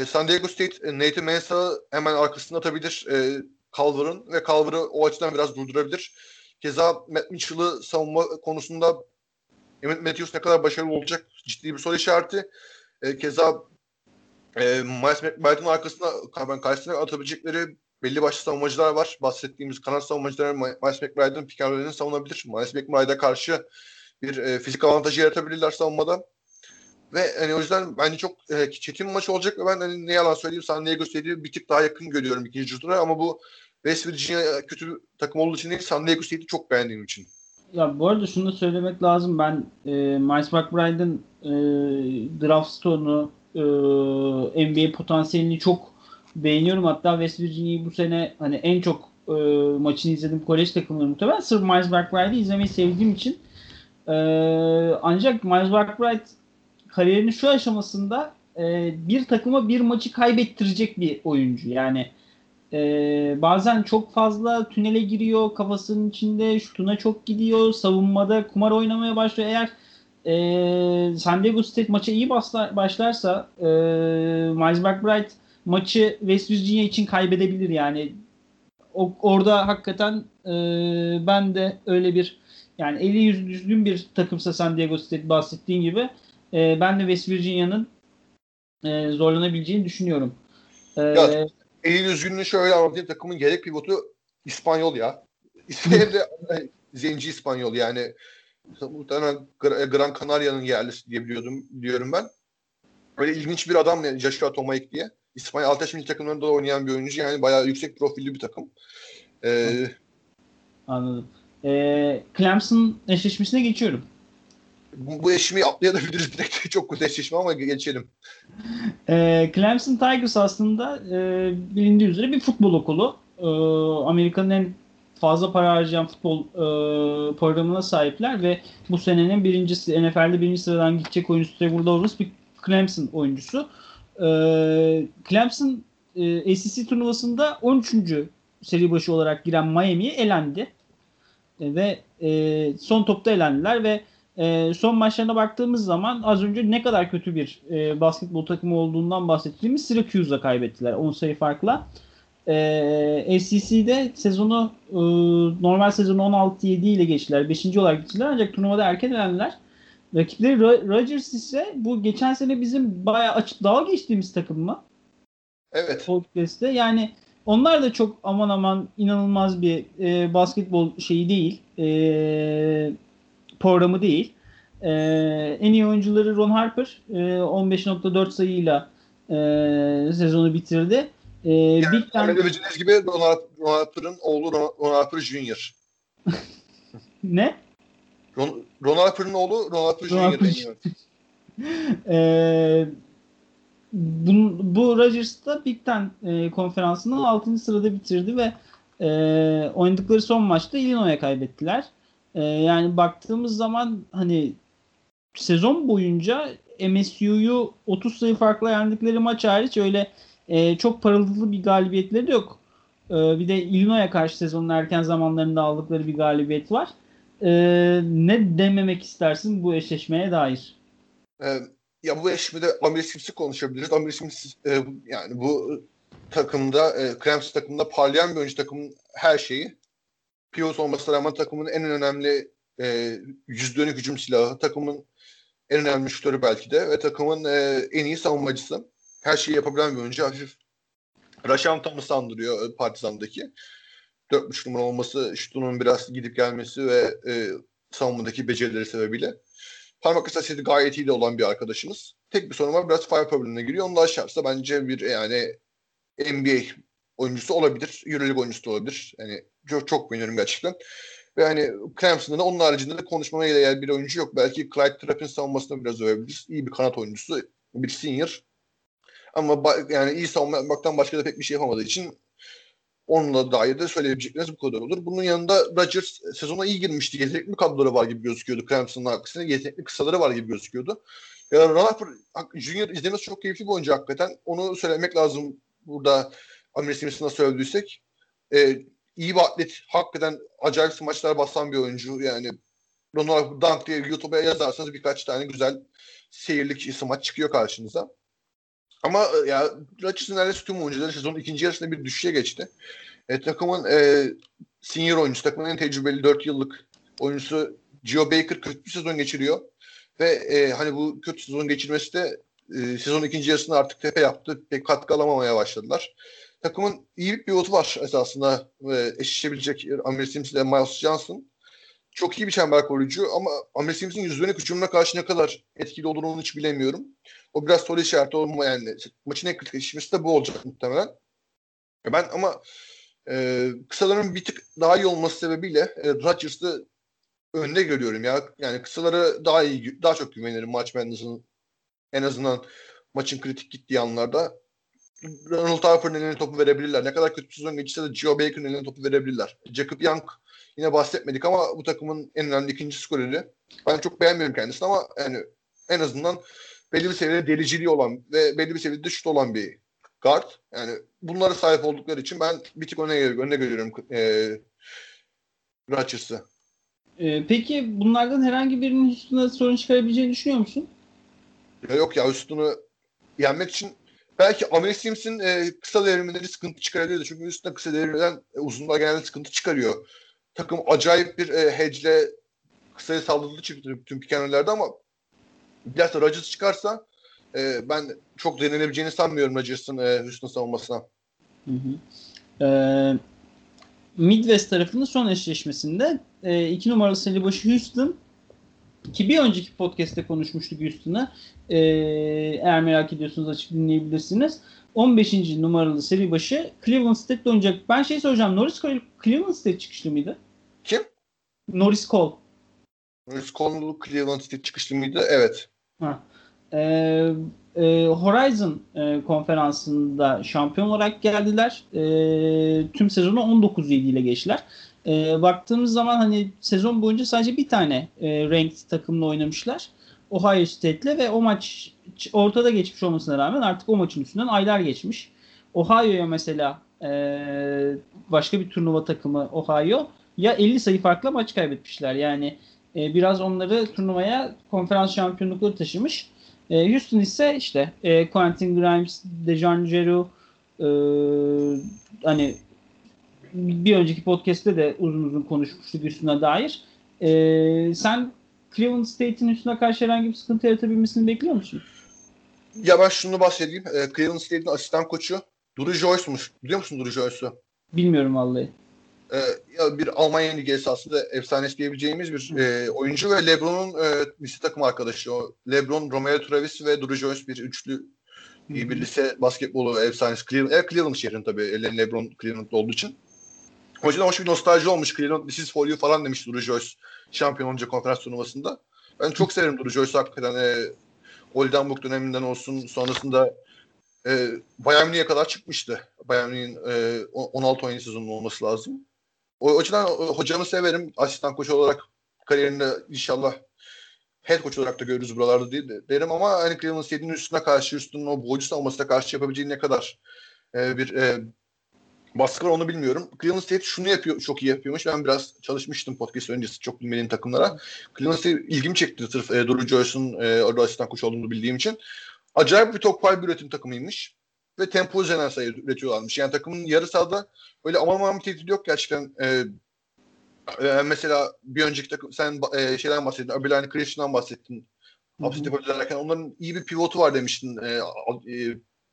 San Diego State Nathan Mensah'ı hemen arkasına atabilir Culver'ın ve Culver'ı o açıdan biraz durdurabilir. Keza Matt Mitchell'ı savunma konusunda Emmett Matthews ne kadar başarılı olacak ciddi bir soru işareti. Keza Miles McBride'ın arkasına karşısına atabilecekleri belli başlı savunmacılar var. Bahsettiğimiz kanat savunmacıları Miles McBride'ın pick-and-roll'ünü savunabilir. Miles McBride'a karşı bir fizik avantajı yaratabilirler savunmada. Ve hani o yüzden bence çok çetin bir maç olacak ve ben hani ne yalan söyleyeyim San Diego State'i bir tık daha yakın görüyorum ikinci turda ama bu West Virginia kötü bir takım olduğu için değil, San Diego State'i çok beğendiğim için. Ya bu arada şunu da söylemek lazım. Ben Miles McBride'ın draft stone'u, NBA potansiyelini çok beğeniyorum. Hatta West Virginia'yı bu sene hani en çok maçını izledim. Kolej takımları muhtemelen. Sırf Miles McBride'i izlemeyi sevdiğim için. Ancak Miles McBride kariyerinin şu aşamasında bir takıma bir maçı kaybettirecek bir oyuncu. Yani bazen çok fazla tünele giriyor, kafasının içinde şutuna çok gidiyor, savunmada kumar oynamaya başlıyor. Eğer San Diego State maça iyi başlarsa Miles McBride maçı West Virginia için kaybedebilir yani. Orada hakikaten ben de öyle bir, yani eli yüzü düzgün bir takımsa San Diego State, bahsettiğin gibi ben de West Virginia'nın zorlanabileceğini düşünüyorum. Ya, elin üzgünlüğünü şöyle anlatayım. Takımın gerek pivotu İspanyol ya. İsveç'te de zenci İspanyol yani. Muhtemelen Gran Canaria'nın yerlisi diye diyorum ben. Böyle ilginç bir adam yani, Joshua Tomaik diye. İspanya alt yaş milli takımlarında da oynayan bir oyuncu. Yani bayağı yüksek profilli bir takım. Anladım. Clemson eşleşmesine geçiyorum. Bu eşimi atlayabiliriz direkt. Çok kötü eşleşme ama geçelim. Clemson Tigers aslında bilindiği üzere bir futbol okulu. Amerika'nın en fazla para harcayan futbol programına sahipler ve bu senenin birincisi, NFL'de birinci sıradan gidecek oyuncusu Trevor Lawrence bir Clemson oyuncusu. Clemson SEC turnuvasında 13. seri başı olarak giren Miami'ye elendi. Ve son topta elendiler ve son maçlarına baktığımız zaman az önce ne kadar kötü bir basketbol takımı olduğundan bahsettiğimiz Syracuse'la kaybettiler 10 sayı farkla. SEC'de sezonu normal sezonu 16-7 ile geçtiler. 5. olarak geçtiler ancak turnuvada erken elendiler. Rakipleri Rodgers ise bu geçen sene bizim bayağı açık dalga geçtiğimiz takım mı? Evet. Podcast'te yani onlar da çok aman aman inanılmaz bir basketbol şeyi değil. Programı değil. En iyi oyuncuları Ron Harper 15.4 sayıyla sezonu bitirdi. Yani söylediğiniz gibi Ron Harper'ın oğlu Ron Harper Jr. Ne? Ron Harper'ın oğlu Ron Harper Jr. Bu Rodgers'ta Big Ten konferansının 6. sırada bitirdi ve oynadıkları son maçta Illinois'a kaybettiler. Yani baktığımız zaman hani sezon boyunca MSU'yu 30 sayı farkla yendikleri maç hariç öyle çok parıltılı bir galibiyetleri de yok. Bir de Illinois'a karşı sezonun erken zamanlarında aldıkları bir galibiyet var. Ne dememek istersin bu eşleşmeye dair? Ya bu eşleşmede Amir Sims'i konuşabiliriz. Amir Sims yani bu takımda Clemson takımında parlayan bir oyuncu, takımın her şeyi. Piyos olmasına rağmen takımın en önemli yüz dönük hücum silahı, takımın en önemli şutörü belki de ve takımın en iyi savunmacısı. Her şeyi yapabilen bir oyuncu. Hafif Raşan Tom'u sandırıyor Partizan'daki. 4.5 numara olması, şutunun biraz gidip gelmesi ve savunmadaki becerileri sebebiyle. Parmak hassasiyeti gayet iyi de olan bir arkadaşımız. Tek bir sorun var, biraz fire problemine giriyor. Onu da aşarsa bence bir yani NBA oyuncusu olabilir. Euroleague oyuncusu da olabilir. Yani çok beğeniyorum gerçekten. Ve hani Clemson'da da onun haricinde de konuşmaya değer bir oyuncu yok. Belki Clyde Trapp'in savunmasını biraz övebiliriz. İyi bir kanat oyuncusu, bir senior. Ama yani iyi savunmaktan başka da pek bir şey yapamadığı için onunla dair de söyleyebilecekleriniz bu kadar olur. Bunun yanında Rodgers sezona iyi girmişti. Yetenekli kadroları var gibi gözüküyordu. Clemson'ın aksine yetenekli kısaları var gibi gözüküyordu. Yani Ron Harper Junior izlemesi çok keyifli bir oyuncu hakikaten. Onu söylemek lazım burada. Amir Simson'a sövdüysek. İyi bir atlet. Hakikaten acayip smaçlar basan bir oyuncu. Yani Ron Harper Dunk diye YouTube'a yazarsanız birkaç tane güzel seyirlik smaç çıkıyor karşınıza. Ama ya Rodgers'ın neredeyse tüm oyuncuları sezonun ikinci yarısında bir düşüşe geçti. Takımın senior oyuncusu, takımın en tecrübeli 4 yıllık oyuncusu Geo Baker kötü bir sezon geçiriyor. Ve hani bu kötü sezon geçirmesi de sezonun ikinci yarısında artık tepe yaptı. Pek katkı alamamaya başladılar. Takımın iyi bir pivotu var esasında eşleşebilecek Amir Simpson ile Miles Johnson. Çok iyi bir çember koruyucu ama Amir Simpson yüzdönük hücumuna karşı ne kadar etkili olur onu hiç bilemiyorum. O biraz soru işareti olma yani. Maçın en kritik eşleşmesi de bu olacak muhtemelen. Ben ama kısaların bir tık daha iyi olması sebebiyle Rodgers'ı önde görüyorum ya. Yani kısalara daha iyi, daha çok güvenirim maç mühendisinin en azından maçın kritik gittiği anlarda. Ronald Harper'ın eline topu verebilirler. Ne kadar kötü bir sezon geçirse de Geo Baker'ın eline topu verebilirler. Jacob Young yine bahsetmedik ama bu takımın en önemli ikinci skoreri. Ben çok beğenmiyorum kendisini ama yani en azından belli bir seviyede deliciliği olan ve belli bir seviyede şut olan bir guard. Yani bunlara sahip oldukları için ben bir tık öne görüyorum Rodgers'ı. Peki bunlardan herhangi birinin Houston'a sorun çıkarabileceğini düşünüyor musun? Ya yok ya, Houston'u yenmek için belki Amir Sims'in kısa devrimleri sıkıntı çıkarabiliyordu. Çünkü Houston'a kısa devrimden uzunluğa genelde sıkıntı çıkarıyor. Takım acayip bir hedge'le kısaya salladığı çıktı tüm kenarlarda ama biraz da Rodgers çıkarsa ben çok denenebileceğini sanmıyorum Rodgers'ın Houston savunmasına. Hı hı. Midwest tarafının son eşleşmesinde 2 numaralı salibaşı Houston, ki bir önceki podcast'te konuşmuştuk Houston'ı. Eğer merak ediyorsunuz açık dinleyebilirsiniz. 15. numaralı salibaşı Cleveland State'de oynayacak. Ben şey soracağım. Norris Cole Cleveland State çıkışlı mıydı? Kim? Norris Cole. Norris Cole'lu Cleveland State çıkışlı mıydı? Evet. Ha. Horizon konferansında şampiyon olarak geldiler. Tüm sezonu 19-7 ile geçtiler. Baktığımız zaman hani sezon boyunca sadece bir tane ranked takımla oynamışlar. Ohio State'le ve o maç ortada geçmiş olmasına rağmen artık o maçın üstünden aylar geçmiş. Ohio'ya mesela başka bir turnuva takımı Ohio ya 50 sayı farkla maç kaybetmişler. Yani biraz onları turnuvaya konferans şampiyonlukları taşımış. Houston ise işte Quentin Grimes, Dejan Jeru, hani bir önceki podcast'te de uzun uzun konuşmuştuk Houston'a dair. Sen Cleveland State'in Houston'a karşı herhangi bir sıkıntı yaratabilmesini bekliyor musun? Ya ben şunu bahsedeyim. Cleveland State'in asistan koçu Duru Joyce'muş. Biliyor musun Duru Joyce'u? Bilmiyorum vallahi. Ya bir Almanya ligi esasında efsanesi diyebileceğimiz bir oyuncu ve LeBron'un lise takım arkadaşı. O LeBron, Romeo Travis ve Duru Joyce bir üçlü iyi bir lise basketbolu efsanesi. Cleveland şehrin tabii. LeBron Cleveland'da olduğu için. O yüzden hoş bir nostalji olmuş. Cleveland, this is for you falan demiş Duru Joyce şampiyon olunca konferans turnuvasında. Ben çok severim Duru Joyce'u hakikaten. Oldenburg döneminden olsun, sonrasında Bayern Münih'e kadar çıkmıştı. Bayern Münih'in 16-17 sezonunun olması lazım. O açıdan hocamı severim. Asistan koç olarak kariyerinde inşallah head coach olarak da görürüz buralarda diye derim ama hani Cleveland State'in üstüne karşı, üstünün o boğucu savunmasına karşı yapabileceği ne kadar bir baskı var onu bilmiyorum. Cleveland State şunu yapıyor, çok iyi yapıyormuş. Ben biraz çalışmıştım podcast öncesi çok bilmediğim takımlara. Cleveland State ilgimi çekti sırf Duru Joyce'un orada asistan koç olduğunu bildiğim için. Acayip bir top kaybı üretim takımıymış. Ve tempo üzerinden sayı üretiyorlarmış. Yani takımın yarı sahada öyle aman bir tehdit yok gerçekten. Mesela bir önceki takım sen şeyden bahsettin. Abilene Christian'dan bahsettin. Absit yaparken onların iyi bir pivotu var demiştin.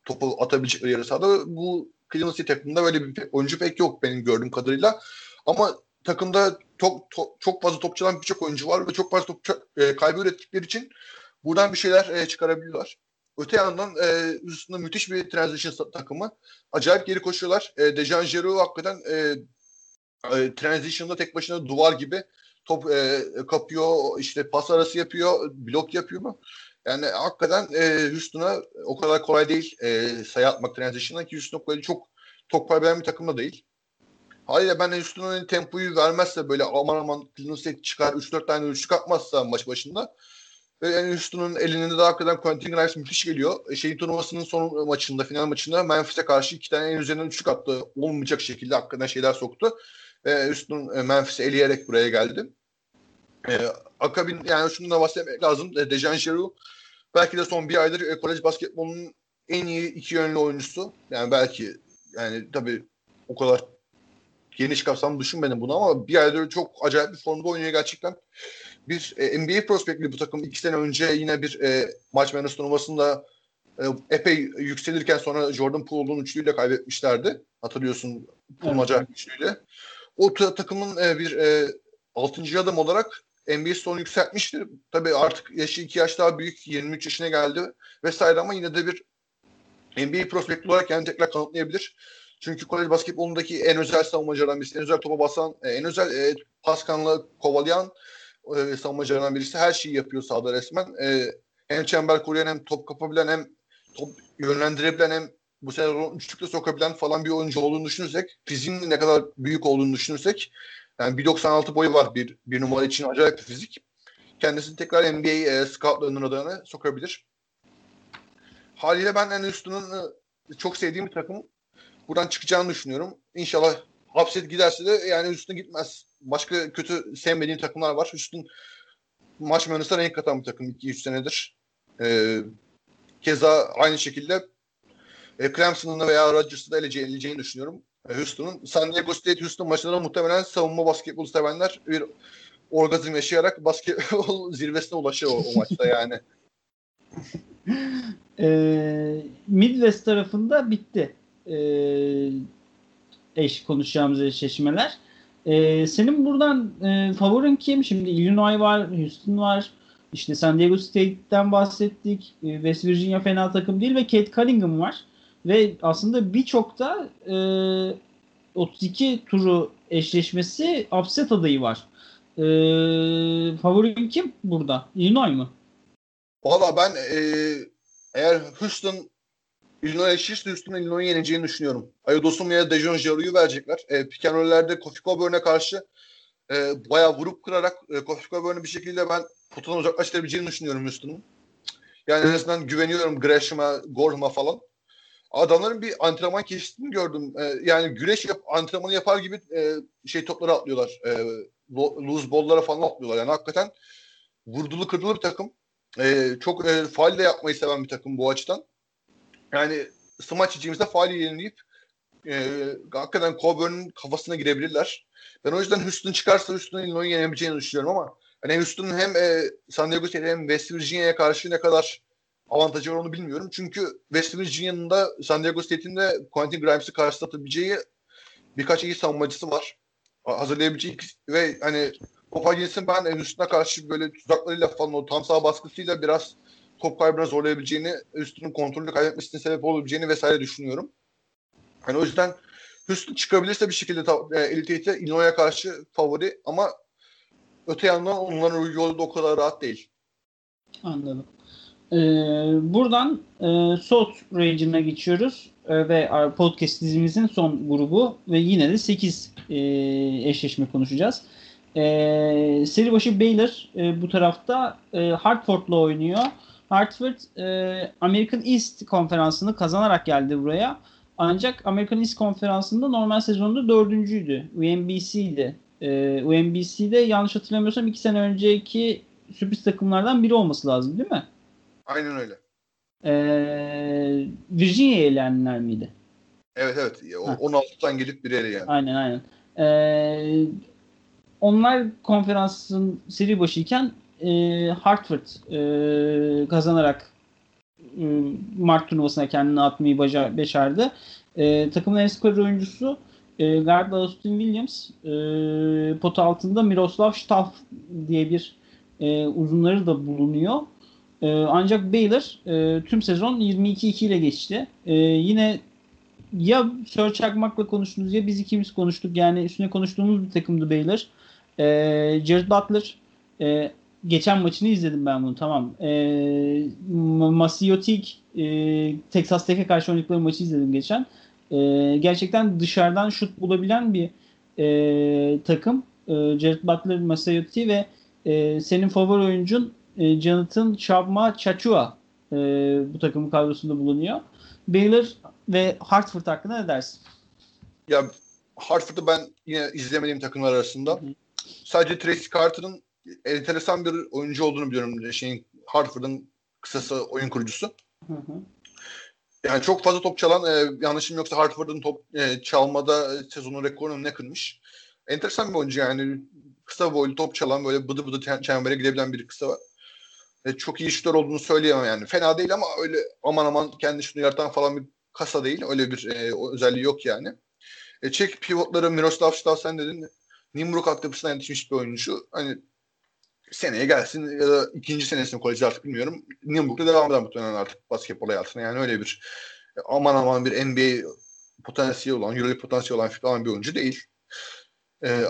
Topu atabilecekleri yarı sahada. Bu Cleveland State takımında böyle bir oyuncu pek yok benim gördüğüm kadarıyla. Ama takımda çok fazla topçalan birçok oyuncu var ve çok fazla topça kaybı ürettikleri için buradan bir şeyler çıkarabiliyorlar. Öte yandan üstünde müthiş bir transition takımı. Acayip geri koşuyorlar. Dejan Jeru hakikaten transition'da tek başına duvar gibi top kapıyor, işte pas arası yapıyor, blok yapıyor mu? Yani hakikaten Houston'a o kadar kolay değil sayı atmak transition'dan ki Houston çok top kaybeden bir takımda değil. Haliyle ben Houston'un tempoyu vermezse böyle aman Cleveland State çıkar 3-4 tane üçlük atmazsa maç başında yani Houston'un elinde de hakikaten Quentin Grimes müthiş geliyor. Şeyin turnuvasının son maçında, final maçında Memphis'e karşı 2 tane en üzerinden üçlük attı. Olmayacak şekilde hakikaten şeyler soktu. Houston Memphis'i eleyerek buraya geldi. Akabin yani şunu da bahsetmek lazım. Dejan Jeru belki de son bir aydır kolej basketbolunun en iyi iki yönlü oyuncusu. Yani belki yani tabii o kadar geniş kapsamlı düşünmedim bunu ama bir aydır çok acayip bir formda oynuyor gerçekten. Bir NBA prospektli bu takım 2 sene önce yine bir maç menüsü turnuvasında epey yükselirken sonra Jordan Poole'un üçlüyle kaybetmişlerdi. Hatırlıyorsun Poole'un acayip üçlüyle. O takımın bir 6. adam olarak NBA'si son yükseltmişti. Tabii artık yaşı 2 yaş daha büyük. 23 yaşına geldi vesaire ama yine de bir NBA prospektli olarak yani tekrar kanıtlayabilir. Çünkü kolej basketbolundaki en özel savunmacılardan birisi. En özel topa basan, en özel paskanla kovalayan savunmacılardan birisi. Her şeyi yapıyor sahada resmen. Hem çember koruyan hem top kapabilen hem top yönlendirebilen hem bu sefer üçlükle sokabilen falan bir oyuncu olduğunu düşünürsek, fiziğinin ne kadar büyük olduğunu düşünürsek yani 1.96 boyu var bir numara için acayip bir fizik. Kendisini tekrar NBA scoutlarının adına sokabilir. Haliyle ben en üstünün çok sevdiğim bir takım. Buradan çıkacağını düşünüyorum. İnşallah hapset giderse de yani üstüne gitmez. Başka kötü sevmediğim takımlar var. Üstün maç mühendisine renk katan bir takım 2-3 senedir. Keza aynı şekilde Clemson'ın veya Rodgers'ı da eleyeceğini düşünüyorum. Houston'un. San Diego State Houston maçlarına muhtemelen savunma basketbolu sevenler bir orgazm yaşayarak basketbol zirvesine ulaşır o maçta yani. Midwest tarafında bitti konuşacağımız eşleşmeler. Senin buradan favorin kim? Şimdi Illinois var, Houston var. İşte San Diego State'den bahsettik. West Virginia fena takım değil ve Kate Cunningham var. Ve aslında birçok da 32 turu eşleşmesi upset adayı var. Favorim kim burada? Illinois mı? Valla ben eğer Houston Illinois eşleşirse Houston'un Illinois'u yeneceğini düşünüyorum. Ayodosuma'ya Dejon Jaru'yu verecekler. Pick and roll'lerde Kofi Coburn'e karşı bayağı vurup kırarak Kofi Coburn'u bir şekilde ben potadan uzaklaştırabileceğini düşünüyorum Houston'un. Yani en azından güveniyorum Gresham'a, Gorham'a falan. Adamların bir antrenman keşfini gördüm. Yani güreş antrenmanı yapar gibi toplara atlıyorlar. Loose ball'lara falan atlıyorlar. Yani hakikaten vurdulu kırdılı bir takım. Çok faal de yapmayı seven bir takım bu açıdan. Yani smaç içimizde faal yenileyip hakikaten Coburn'un kafasına girebilirler. Ben o yüzden Houston çıkarsa Houston'un Illinois'u yenebileceğini düşünüyorum ama hani Houston'un hem San Diego State hem West Virginia'ya karşı ne kadar avantajı var onu bilmiyorum. Çünkü West Virginia'nın da San Diego State'in de Quentin Grimes'i karşılatabileceği birkaç iyi savunmacısı var. Hazırlayabileceği ve hani Popagins'in ben üstüne karşı böyle tuzaklarıyla falan o tam sağ baskısıyla biraz top kaybına zorlayabileceğini, üstünün kontrolünü kaybetmesine sebep olabileceğini vesaire düşünüyorum. Yani o yüzden Houston çıkabilirse bir şekilde Elite 8'e Illinois'a karşı favori ama öte yandan onların yolu da o kadar rahat değil. Anladım. Buradan South Region'a geçiyoruz ve podcast dizimizin son grubu ve yine de 8 eşleşme konuşacağız. Seri başı Baylor bu tarafta Hartford'la oynuyor. Hartford American East konferansını kazanarak geldi buraya. Ancak American East konferansında normal sezonda 4.'üydü. UMBC'ydi. UMBC'de yanlış hatırlamıyorsam 2 sene önceki sürpriz takımlardan biri olması lazım değil mi? Aynen öyle. Virginia'ya elenenler miydi? Evet. 16'dan gelip bir yere yani. Aynen. Onlar konferansın seri başıyken Hartford kazanarak Mart turnuvasına kendini atmayı başardı. Takımın en skorer oyuncusu guard Austin Williams, pot altında Miroslav Staff diye bir uzunları da bulunuyor. Ancak Baylor tüm sezon 22-2 ile geçti. Yine ya Sör Çakmak'la konuştunuz ya biz ikimiz konuştuk. Yani üstüne konuştuğumuz bir takımdı Baylor. Jared Butler geçen maçını izledim ben bunu tamam. Masiotik Texas Tech'e karşı oynadıkları maçı izledim geçen. Gerçekten dışarıdan şut bulabilen bir takım. Jared Butler, Masiotik ve senin favori oyuncun Jonathan Chachua bu takımın kadrosunda bulunuyor. Baylor ve Hartford hakkında ne dersin? Ya Hartford'u ben yine izlemediğim takımlar arasında. Hı. Sadece Tracy Carter'ın enteresan bir oyuncu olduğunu biliyorum. Hartford'un kısası oyun kurucusu. Hı. Yani çok fazla top çalan, yanlışım yoksa Hartford'un top çalmada sezonun rekorunu ne kırmış. Enteresan bir oyuncu yani. Kısa boylu top çalan böyle bıdı bıdı çembere gidebilen bir kısa var. Çok iyi şutör olduğunu söyleyemem yani. Fena değil ama öyle aman kendi şutunu yaratan falan bir kasa değil. Öyle bir özelliği yok yani. Çek pivotları Miroslav Stav sen dedin. Nimruk altyapısına yetişmiş bir oyuncu. Hani seneye gelsin ya da ikinci senesini kolejde artık bilmiyorum. Nimruk'la devam eden muhtemelen artık basketbol hayatına. Yani öyle bir aman bir NBA potansiyeli olan, Euroleague potansiyeli olan falan bir oyuncu değil.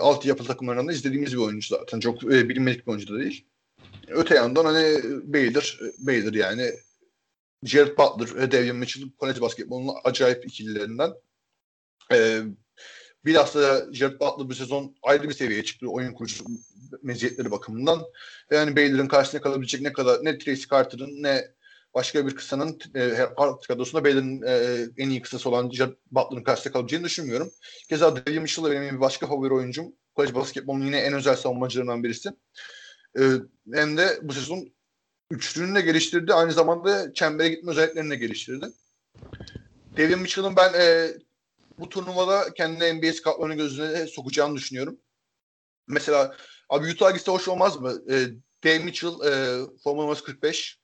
Altyapı takımlarından da izlediğimiz bir oyuncu zaten. Çok bilinmedik bir oyuncu da değil. Öte yandan hani Baylor yani Jared Butler, Devin Mitchell, college basketbolunun acayip ikililerinden. Bilhassa Jared Butler bu sezon ayrı bir seviyeye çıktı oyun kurucu meziyetleri bakımından. Yani Baylor'ın karşısına kalabilecek ne Tracy Carter'ın ne başka bir kısanın kadrosunda Baylor'ın en iyi kısası olan Jared Butler'ın karşısında kalabileceğini düşünmüyorum. Keza Devin Mitchell da benim bir başka favori oyuncum. Kolej basketbolunun yine en özel savunmacılarından birisi. Hem de bu sezon üçlüğünü de geliştirdi. Aynı zamanda çembere gitme özelliklerini de geliştirdi. Devin Mitchell'ın ben bu turnuvada kendine NBA scoutlarının gözüne sokacağını düşünüyorum. Mesela abi Utah'a gitse hoş olmaz mı? Devin Mitchell forma numarası 45.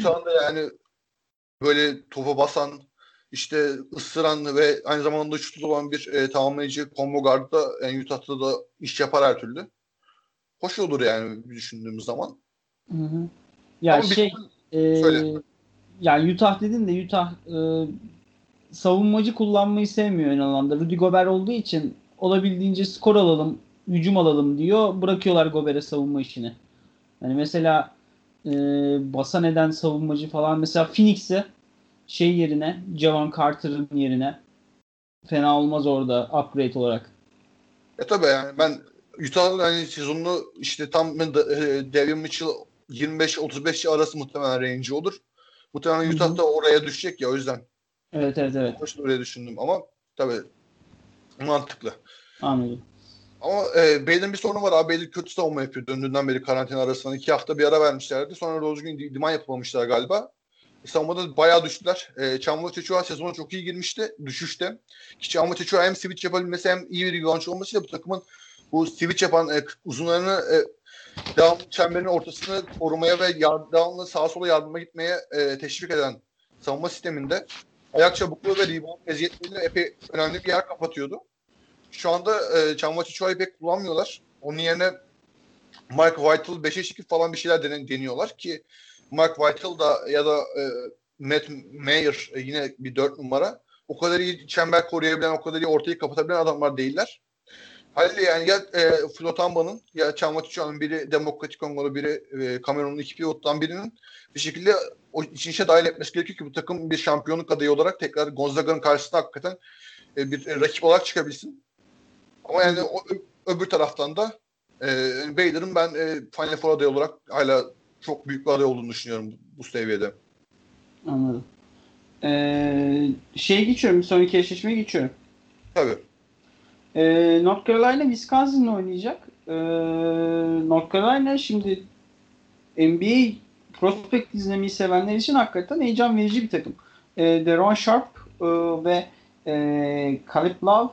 Utah'ın da yani böyle topa basan, işte ısıran ve aynı zamanda şutuz olan bir tamamlayıcı combo guard'da yani Utah'ta da iş yapar her türlü. Hoş olur yani düşündüğümüz zaman. Hı hı. Ya ama şey yani Utah dedin de Utah savunmacı kullanmayı sevmiyor en alanda. Rudy Gobert olduğu için olabildiğince skor alalım, hücum alalım diyor. Bırakıyorlar Gobert'e savunma işini. Yani mesela basan eden savunmacı falan. Mesela Phoenix'e şey yerine, Javon Carter'ın yerine fena olmaz orada upgrade olarak. Tabii yani ben Utah'ın hani sezonunu işte tam Devin Mitchell 25-35 arası muhtemelen range olur. Muhtemelen Utah da oraya düşecek ya o yüzden. Evet. Hoş oraya düşündüm ama tabii mantıklı. Anladım. Ama Baylor'ın bir sorunu var abi. Baylor kötü savunma yapıyor. Döndüğünden beri karantina arasında 2 hafta bir ara vermişlerdi. Sonra da düzgün idman yapamamışlar galiba. Savunmada bayağı düştüler. Çamlı Çeçua sezona çok iyi girmişti. Düşüşte. Ki Çamlı Çeçua hem switch yapabilmesi hem iyi bir yönetici olmasıyla bu takımın bu switch yapan uzunlarını devamlı çemberin ortasını korumaya ve devamlı sağa sola yardıma gitmeye teşvik eden savunma sisteminde ayak çabukluğu ve rebound meziyetleriyle epey önemli bir yer kapatıyordu. Şu anda Çamlı Çeçua'yı pek kullanmıyorlar. Onun yerine Mike Whitehall 5'e 2 falan bir şeyler deniyorlar ki Mark Whitehall da ya da Matt Mayer yine bir 4 numara. O kadar iyi çember koruyabilen, o kadar iyi ortayı kapatabilen adamlar değiller. Halil yani ya Flotamba'nın ya Çamvatiçoğlu'nun biri Demokratik Kongo'lu, biri Kamerun'un iki pivottan birinin bir şekilde o için işe dahil etmesi gerekiyor ki bu takım bir şampiyonluk adayı olarak tekrar Gonzaga'nın karşısına hakikaten bir rakip olarak çıkabilsin. Ama yani öbür taraftan da Baylor'ın ben Final Four adayı olarak hala çok büyük bir aday olduğunu düşünüyorum bu seviyede. Anladım. Geçiyorum. Sonraki eşleşmeye geçiyorum. Tabii. North Carolina Wisconsin'la oynayacak. North Carolina şimdi NBA prospect izlemeyi sevenler için hakikaten heyecan verici bir takım. Deron Sharp ve Caleb Love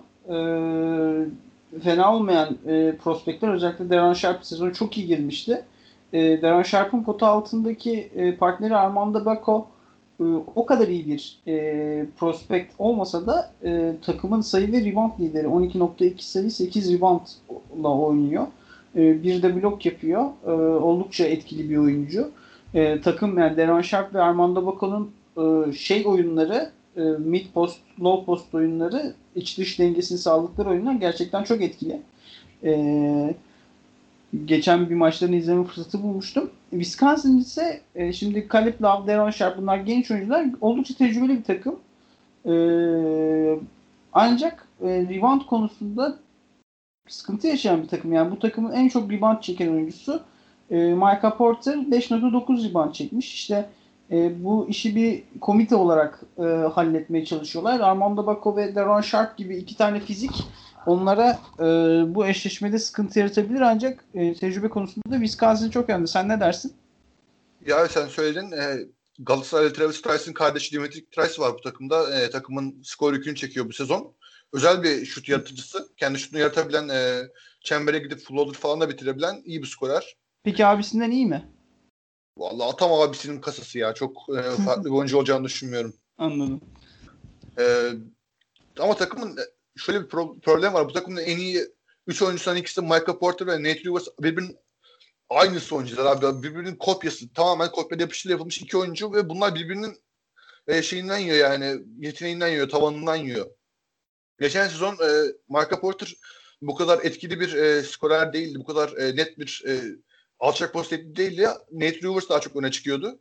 fena olmayan prospektler. Özellikle Deron Sharp sezonu çok iyi girmişti. Deron Sharp'ın pota altındaki partneri Armando Bacco o kadar iyi bir prospekt olmasa da takımın sayı ve rebound lideri. 12.2 sayı 8 reboundla oynuyor. Bir de blok yapıyor. Oldukça etkili bir oyuncu. Takım yani Deron Sharp ve Armando Bacco'nun oyunları mid post, low post oyunları iç dış dengesini sağladıkları oyunlar gerçekten çok etkili. Geçen bir maçlarını izleme fırsatı bulmuştum. Wisconsin ise şimdi Caleb Love, Deron Sharp bunlar genç oyuncular. Oldukça tecrübeli bir takım. Ancak rebound konusunda sıkıntı yaşayan bir takım. Yani bu takımın en çok rebound çeken oyuncusu Micah Porter 5.9 rebound çekmiş. İşte bu işi bir komite olarak halletmeye çalışıyorlar. Armando Bacco ve Deron Sharp gibi 2 tane fizik onlara bu eşleşmede sıkıntı yaratabilir ancak tecrübe konusunda da Wisconsin çok yandı. Sen ne dersin? Ya sen söyledin. Galatasaraylı Travis Trice'in kardeşi Dimitri Trice var bu takımda. Takımın skor yükünü çekiyor bu sezon. Özel bir şut yaratıcısı. Kendi şutunu yaratabilen, çembere gidip floater falan da bitirebilen iyi bir skorer. Peki abisinden iyi mi? Vallahi atam abisinin kasası ya. Çok farklı bir oyuncu olacağını düşünmüyorum. Anladım. Ama takımın şöyle bir problem var. Bu takımda en iyi 3 oyuncusundan ikisi Michael Porter ve Nate Lewis birbirinin aynısı oyuncular abi. Birbirinin kopyası. Tamamen kopyada yapıştırıp yapılmış 2 oyuncu ve bunlar birbirinin şeyinden yiyor yani. Yeteneğinden yiyor. Tavanından yiyor. Geçen sezon Michael Porter bu kadar etkili bir skorer değildi. Bu kadar net bir alçak post değildi. Nate Lewis daha çok öne çıkıyordu.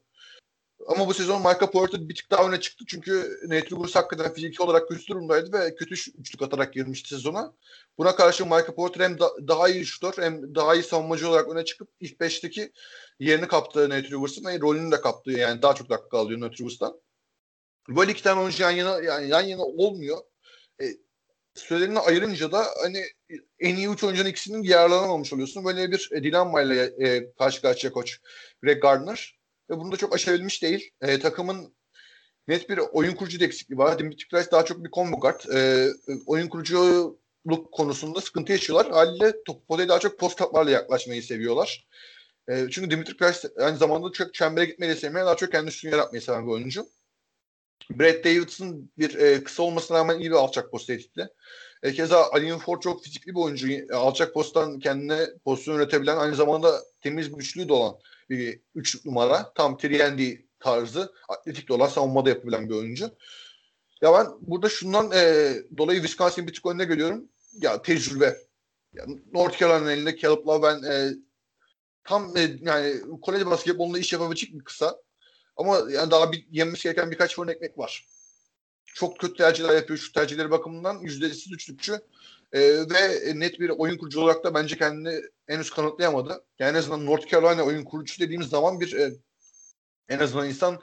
Ama bu sezon Michael Porter bir tık daha öne çıktı. Çünkü Nate Uğur hakikaten fiziksel olarak kötü durumdaydı ve kötü üçlük atarak girmişti sezona. Buna karşı Michael Porter hem daha iyi şutör hem daha iyi savunmacı olarak öne çıkıp ilk 5'teki yerini kaptı Nate Uğur'un ve rolünü de kaptı. Yani daha çok dakika alıyor Nate Uğur'dan. Böyle iki tane oyuncu yan yana olmuyor. Sürelerini ayırınca da hani en iyi üç oyuncunun ikisinin yararlanamamış oluyorsun. Böyle bir dilemmayla karşı karşıya koç Greg Gardner. Ve bunu da çok aşabilmiş değil. Takımın net bir oyun kurucu da eksikliği var. Dimitri Krais daha çok bir combo guard. Oyun kuruculuk konusunda sıkıntı yaşıyorlar. Haliyle topu potaya daha çok post-up'larla yaklaşmayı seviyorlar. Çünkü Dimitri Krais aynı zamanda çok çembere gitmeyi de sevmeyen, daha çok kendi üstünü yaratmayı seven bir oyuncu. Brad Davids'ın bir kısa olmasına rağmen iyi bir alçak post tehditli. Keza Alin Ford çok fizikli bir oyuncu. Alçak posttan kendine pozisyon üretebilen, aynı zamanda temiz bir üçlüğü de olan bir üçlük numara. Tam 3&D tarzı atletik de olan, savunmada yapabilen bir oyuncu. Ya ben burada şundan dolayı Wisconsin'in bir tık önüne görüyorum. Ya tecrübe. Yani North Carolina'nın elinde Caleb Love, ben tam yani kolej basketbolunda iş yapabilecek bir kısa. Ama yani daha yenmesi gereken birkaç fırın ekmek var. Çok kötü tercihler yapıyor şu tercihleri bakımından. %100 üçlükçü. Ve net bir oyun kurucu olarak da bence kendini henüz kanıtlayamadı. Yani en azından North Carolina oyun kurucu dediğimiz zaman bir en azından insan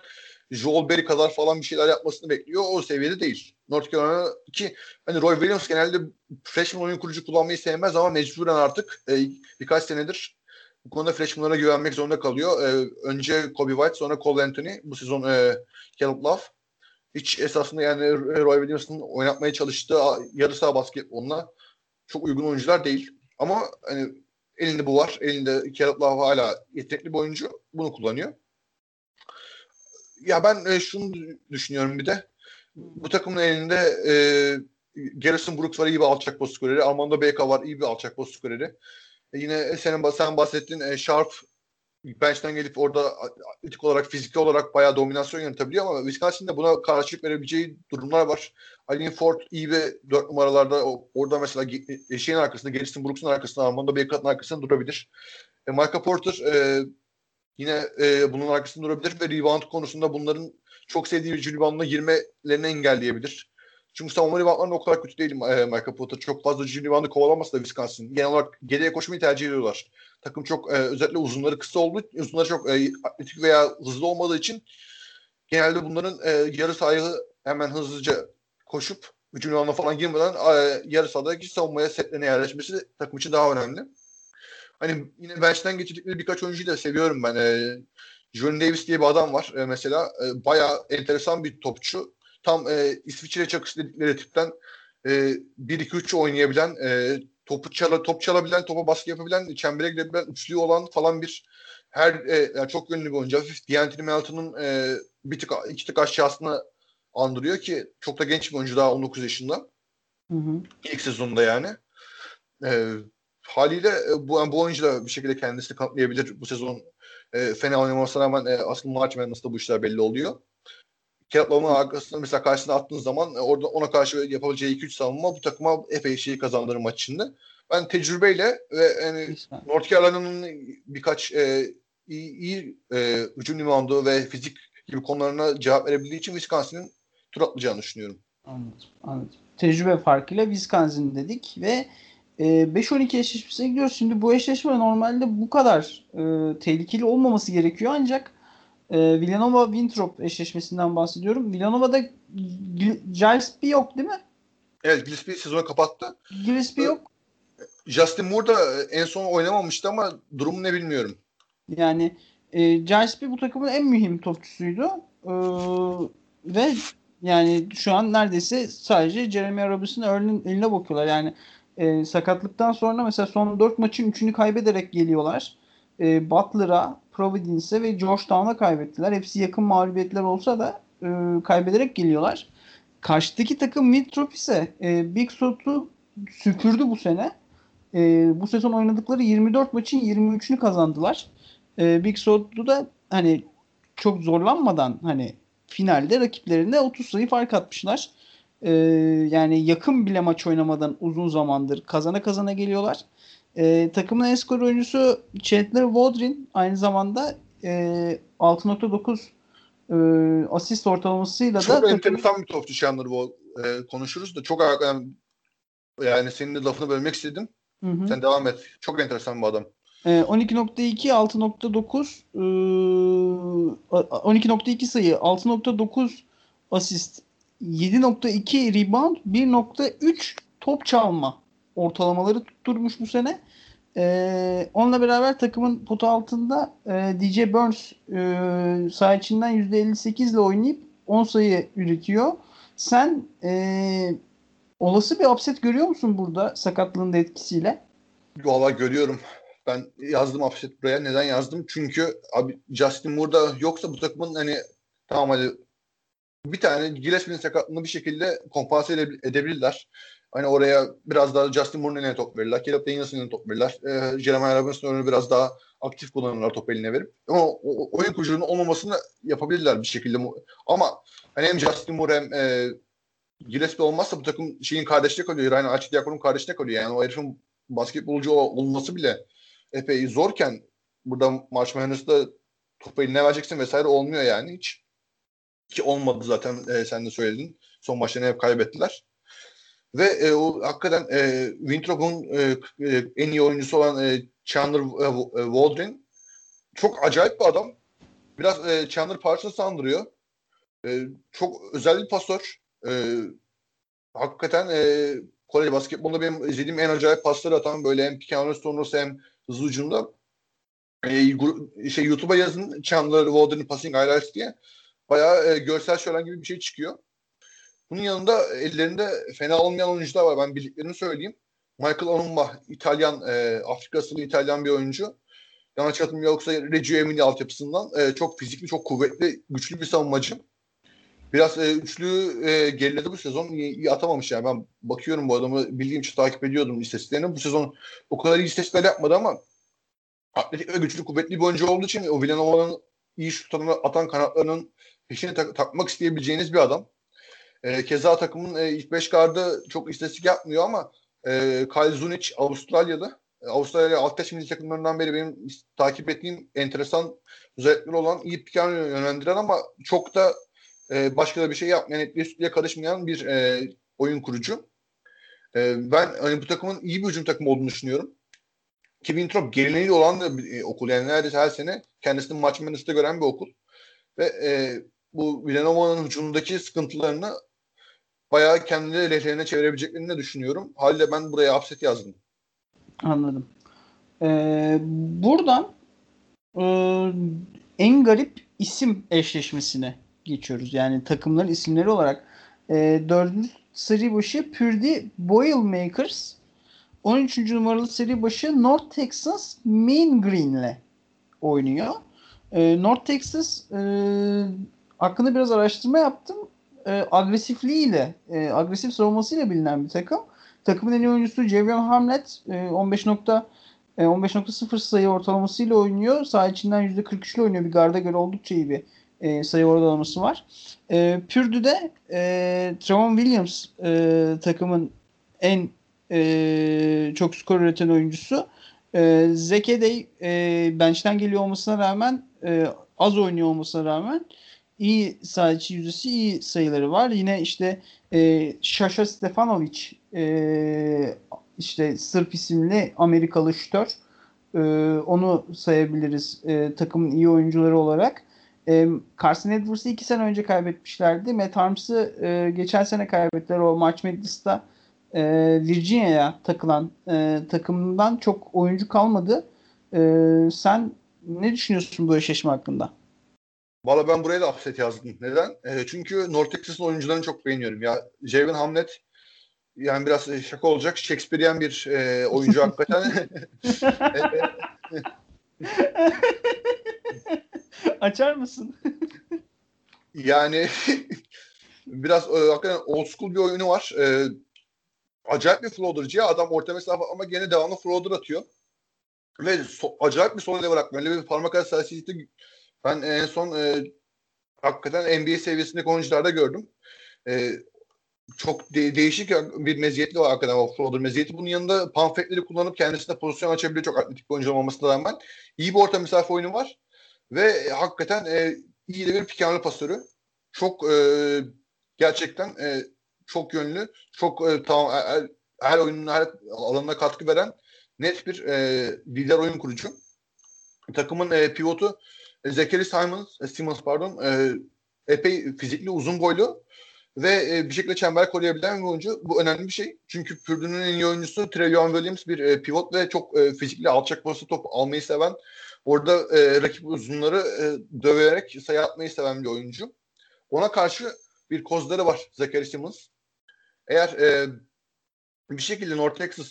Joel Berry kadar falan bir şeyler yapmasını bekliyor. O seviyede değil. North Carolina ki hani Roy Williams genelde freshman oyun kurucu kullanmayı sevmez ama mecburen artık birkaç senedir bu konuda freshmanlara güvenmek zorunda kalıyor. Önce Kobe White, sonra Cole Anthony. Bu sezon Caleb Love. Hiç esasında yani Roy Williams'ın oynatmaya çalıştığı yarı saha basketboluna çok uygun oyuncular değil. Ama hani elinde bu var. Elinde Caleb Love hala yetenekli bir oyuncu. Bunu kullanıyor. Ya ben şunu düşünüyorum bir de. Bu takımın elinde Garrison Brooks var, iyi bir alçak post skoreri. Armando Bacca var, iyi bir alçak post skoreri. Yine sen bahsettiğin Sharp bench'ten gelip orada atletik olarak, fiziksel olarak bayağı dominasyon yönetebiliyor ama Wisconsin'de buna karşılık verebileceği durumlar var. Alin Ford iyi ve 4 numaralarda orada mesela şeyin arkasında, Garrison Brooks'un arkasında, Armando Beykat'ın arkasında durabilir. Michael Porter yine bunun arkasında durabilir ve rebound konusunda bunların çok sevdiği bir reboundla girmelerini engelleyebilir. Çünkü savunma reboundlarında o kadar kötü değil Michael Porter. Çok fazla reboundu kovalamasa da Wisconsin genel olarak geriye koşmayı tercih ediyorlar. Takım çok özellikle uzunları kısa olduğu için, uzunları çok atletik veya hızlı olmadığı için genelde bunların yarı sahayı hemen hızlıca koşup hücum alanına falan girmeden yarı sahadaki savunmaya, setlerine yerleşmesi takım için daha önemli. Hani yine bench'ten geçirdikleri birkaç oyuncuyu da seviyorum ben. John Davis diye bir adam var mesela. Bayağı enteresan bir topçu. Tam İsviçre çakısı dedikleri tipten 1-2-3 oynayabilen, top çalabilen, topa baskı yapabilen, çembere girebilen, üçlüğü olan falan bir yani çok yönlü bir oyuncu. Hafif D'Anthony Melton'un iki tık aşağısını andırıyor ki çok da genç bir oyuncu, daha 19 yaşında. Hı hı. İlk sezonda yani. Haliyle bu oyuncu da bir şekilde kendisini kanıtlayabilir. Bu sezon fena oynamasına rağmen aslında March Madness'ta bu işler belli oluyor. Caleb Love'ın arkasına mesela karşısına attığın zaman orada ona karşı yapabileceği 2-3 savunma bu takıma epey şeyi kazandırır maç içinde. Ben tecrübeyle ve yani North Carolina'nın birkaç iyi hücum limandığı ve fizik gibi konularına cevap verebildiği için Wisconsin'in tur atlayacağını düşünüyorum. Anladım. Tecrübe farkıyla Wisconsin dedik ve 5-12 eşleşmesine gidiyoruz. Şimdi bu eşleşme normalde bu kadar tehlikeli olmaması gerekiyor ancak Villanova-Winthrop eşleşmesinden bahsediyorum. Villanova'da Gillespie yok değil mi? Evet, Gillespie sezonu kapattı. Gillespie yok. Justin Moore da en son oynamamıştı ama durumu ne bilmiyorum. Yani Gillespie bu takımın en mühim topçusuydu. Ve yani şu an neredeyse sadece Jeremy Robinson'ın eline bakıyorlar. Yani sakatlıktan sonra mesela son 4 maçın 3'ünü kaybederek geliyorlar. Butler'a, Providence'e ve Georgetown'a kaybettiler. Hepsi yakın mağlubiyetler olsa da kaybederek geliyorlar. Karşıdaki takım Winthrop ise Big South'u süpürdü bu sene. Bu sezon oynadıkları 24 maçın 23'ünü kazandılar. Big South'u da hani çok zorlanmadan hani finalde rakiplerine 30 sayı fark atmışlar. Yani yakın bile maç oynamadan uzun zamandır kazana kazana geliyorlar. Takımın en skor oyuncusu Chandler Waldron aynı zamanda 6.9 asist ortalamasıyla çok da... Çok enteresan bir top düşenleri bu. Konuşuruz da çok yani senin de lafını bölmek istedim. Hı-hı. Sen devam et. Çok enteresan bu adam. 12.2, 6.9 12.2 sayı, 6.9 asist, 7.2 rebound, 1.3 top çalma ortalamaları tutturmuş bu sene. Onunla beraber takımın potu altında DJ Burns saha içinden %58 ile oynayıp 10 sayı üretiyor. Sen olası bir upset görüyor musun burada sakatlığın da etkisiyle? Valla görüyorum. Ben yazdım upset buraya. Neden yazdım? Çünkü abi Justin Moore'da yoksa bu takımın hani tamam hadi bir tane Gillespie'nin sakatlığını bir şekilde kompanse edebilirler. Hani oraya biraz daha Justin Moore'un eline top verirler. Caleb Daniels'ın eline top verirler. Jeremiah Robinson'un önünü biraz daha aktif kullanırlar top eline verip. Ama oyun kurucunun olmamasını yapabilirler bir şekilde. Ama hani hem Justin Moore hem Gillespie olmazsa bu takım şeyin kardeşine kalıyor. Yani Açık Diakon'un kardeşine kalıyor. Yani o herifin basketbolcu olması bile epey zorken burada March Madness'da topu eline vereceksin vesaire olmuyor yani hiç. Ki olmadı zaten sen de söyledin. Son maçlarını hep kaybettiler. Ve o hakikaten Winthrop'un en iyi oyuncusu olan Chandler Waldron çok acayip bir adam. Biraz Chandler Parsons'ı andırıyor. Çok özel bir pasör. Hakikaten kolej basketbolunda benim izlediğim en acayip pasları atan böyle hem pick and roll sonrası hem hızlı ucunda. YouTube'a yazın Chandler Waldron'ın passing highlights diye. Bayağı görsel şölen gibi bir şey çıkıyor. Bunun yanında ellerinde fena olmayan oyuncular var. Ben bildiklerini söyleyeyim. Michael Onumba, İtalyan, Afrika asıllı İtalyan bir oyuncu. Yanlış hatırlamıyorum yoksa Reggio Emilia altyapısından. Çok fizikli, çok kuvvetli, güçlü bir savunmacı. Biraz üçlüyü geriledi bu sezon. İyi atamamış yani. Ben bakıyorum bu adamı bildiğim için takip ediyordum istatistiklerini. Bu sezon o kadar iyi istatistikler yapmadı ama atletik ve güçlü, kuvvetli bir oyuncu olduğu için o Villanova'nın iyi şut atan kanatlarının peşine takmak isteyebileceğiniz bir adam. Keza takımın ilk 5 gardı çok istatistik yapmıyor ama Kyle Zunic Avustralya'da. Avustralya alt milli takımlarından beri benim takip ettiğim enteresan özellikleri olan iyi pick and roll yönlendiren ama çok da başka da bir şey yapmayan, etliye karışmayan bir oyun kurucu. Ben hani bu takımın iyi bir hücum takımı olduğunu düşünüyorum. Kevin Trop geleneği olan da bir okul. Yani neredeyse her sene kendisini March Madness'ta gören bir okul. Ve bu Villanova'nın hücumundaki sıkıntılarını bayağı kendileri lehlerine çevirebileceklerini de düşünüyorum. Halde ben buraya upset yazdım. Anladım. Buradan en garip isim eşleşmesine geçiyoruz. Yani takımların isimleri olarak 4. seri başı Purdue Boilermakers, 13. numaralı seri başı North Texas Mean Green'le oynuyor. North Texas hakkında biraz araştırma yaptım. Agresifliğiyle, agresif savunmasıyla bilinen bir takım. Takımın en iyi oyuncusu Javion Hamlet 15.0 sayı ortalamasıyla oynuyor. Saha içinden %43 ile oynuyor. Bir garda göre oldukça iyi bir sayı ortalaması var. Purdue'de Trevon Williams takımın en çok skor üreten oyuncusu. Zekedey bench'ten geliyor olmasına rağmen az oynuyor olmasına rağmen iyi saha içi yüzdesi, iyi sayıları var. Yine işte Sasha Stefanovic işte Sırp isimli Amerikalı şütör. Onu sayabiliriz takımın iyi oyuncuları olarak. Carson Edwards'ı 2 sene önce kaybetmişlerdi. Matt Harms'ı geçen sene kaybettiler. O March Madness'ta Virginia'ya takılan takımdan çok oyuncu kalmadı. Sen ne düşünüyorsun bu eşleşme hakkında? Valla ben buraya da upset yazdım. Neden? Çünkü North Texas'ın oyuncularını çok beğeniyorum. Ya Javon Hamlet yani biraz şaka olacak. Shakespearean bir oyuncu hakikaten. Açar mısın? Yani biraz hakikaten old school bir oyunu var. Acayip bir floater'cı ya. Adam orta mesafe ama gene devamlı floater atıyor. Ve acayip bir son level atmıyor. Öyle bir parmak arası sersilikte ben en son hakikaten NBA seviyesindeki oyuncularda gördüm. Çok değişik bir meziyetli var hakikaten o floater meziyeti. Bunun yanında pump fake'leri kullanıp kendisine pozisyon açabiliyor. Çok atletik bir oyuncu olmasına rağmen. İyi bir orta mesafe oyunu var. Ve hakikaten iyi de bir pick and roll pasörü. Çok gerçekten çok yönlü, çok tamam, her oyunun her alanına katkı veren net bir lider oyun kurucu. Takımın pivotu Zachary Simmons, epey fizikli, uzun boylu ve bir şekilde çember koruyabilen bir oyuncu. Bu önemli bir şey. Çünkü Pürdu'nun en iyi oyuncusu Trae Williams bir pivot ve çok fizikli, alçak baslı top almayı seven, orada rakip uzunları döverek sayı atmayı seven bir oyuncu. Ona karşı bir kozları var Zachary Simmons. Eğer bir şekilde North Texas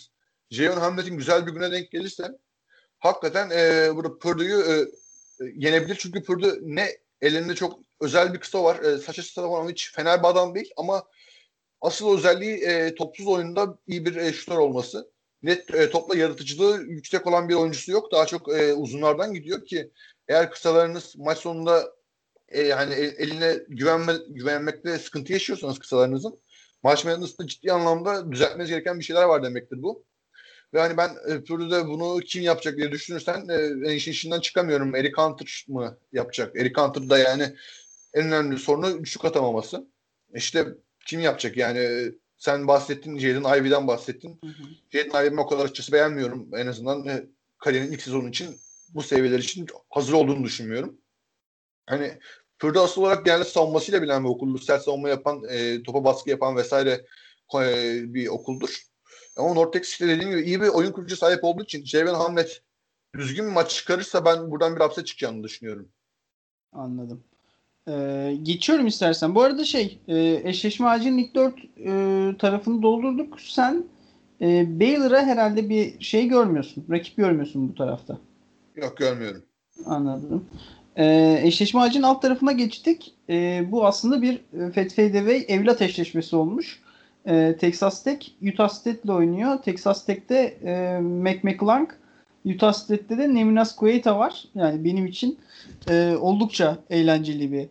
Jayon Hamlet'in güzel bir güne denk gelirse hakikaten burada Purdue'yu yenebilir. Çünkü Purdue ne elinde çok özel bir kısa var. Saça Stefanovic fener bir adam değil ama asıl özelliği topsuz oyunda iyi bir şutör olması. Net topla yaratıcılığı yüksek olan bir oyuncusu yok. Daha çok uzunlardan gidiyor ki eğer kısalarınız maç sonunda yani eline güvenmekte sıkıntı yaşıyorsanız kısalarınızın maç meydanında ciddi anlamda düzeltmeniz gereken bir şeyler var demektir bu. Ve hani ben Purdue'de bunu kim yapacak diye düşünürsen işin içinden çıkamıyorum. Eric Hunter mı yapacak? Eric Hunter da yani en önemli sorunu üçlük atamaması. İşte kim yapacak yani? Sen bahsettin, Jaden Ivy'den bahsettin. Jaden Ivy'yi o kadar açıkçası beğenmiyorum. En azından kariyerin ilk sezonu için bu seviyeler için hazır olduğunu düşünmüyorum. Hani Purdue asıl olarak genelde savunmasıyla bilen bir okuldur. Sert savunma yapan, topa baskı yapan vesaire bir okuldur. Ama North Texas'te dediğim gibi iyi bir oyun kurucu sahip olduğu için Javon Hamlet düzgün bir maç çıkarırsa ben buradan bir hapse çıkacağını düşünüyorum. Anladım. Geçiyorum istersen. Bu arada eşleşme ağacının ilk dört tarafını doldurduk. Sen Baylor'a herhalde bir şey görmüyorsun. Rakip görmüyorsun bu tarafta. Yok, görmüyorum. Anladım. Eşleşme ağacının alt tarafına geçtik. Bu aslında bir Fetfedevey evlat eşleşmesi olmuş. Texas Tech Utah State'le oynuyor. Texas Tech'te Mac McClung, Utah State'te de Neminas Quaita var. Yani benim için oldukça eğlenceli bir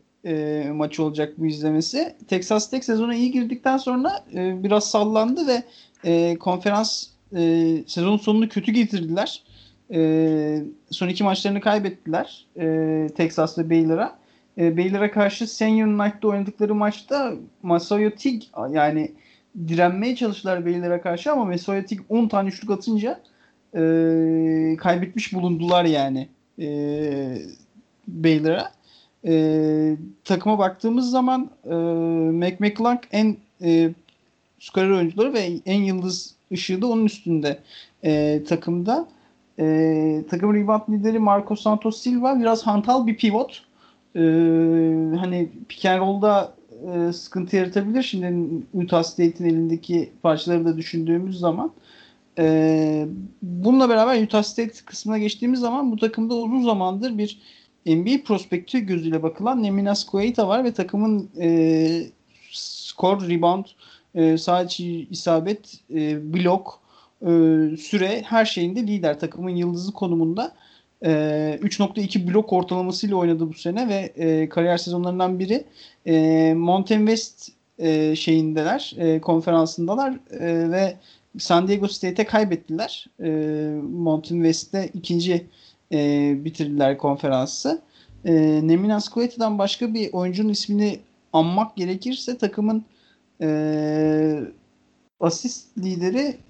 maç olacak bu izlemesi. Texas Tech sezona iyi girdikten sonra biraz sallandı ve konferans sezonun sonunu kötü getirdiler. Son iki maçlarını kaybettiler Texas ve Baylor'a. Baylor'a karşı Senior Night'da oynadıkları maçta Masao Tig yani direnmeye çalıştılar Baylor'a karşı ama Masao Tig 10 tane üçlük atınca kaybetmiş bulundular yani Baylor'a. Takıma baktığımız zaman Mac McClung en skorer oyuncuları ve en yıldız ışığı da onun üstünde takımda. Takım rebound lideri Marco Santos Silva biraz hantal bir pivot. Hani pick and roll'da sıkıntı yaratabilir. Şimdi Utah State'in elindeki parçaları da düşündüğümüz zaman. Bununla beraber Utah State kısmına geçtiğimiz zaman bu takımda uzun zamandır bir NBA prospekti gözüyle bakılan Neminas Quaita var ve takımın skor, rebound, sahiçi isabet, blok, süre her şeyinde lider. Takımın yıldızı konumunda. 3.2 blok ortalamasıyla oynadı bu sene ve kariyer sezonlarından biri. Mountain West şeyindeler, konferansındalar ve San Diego State'e kaybettiler. Mountain West'te ikinci bitirdiler konferansı. Neminas Quaita'dan başka bir oyuncunun ismini anmak gerekirse takımın asist lideri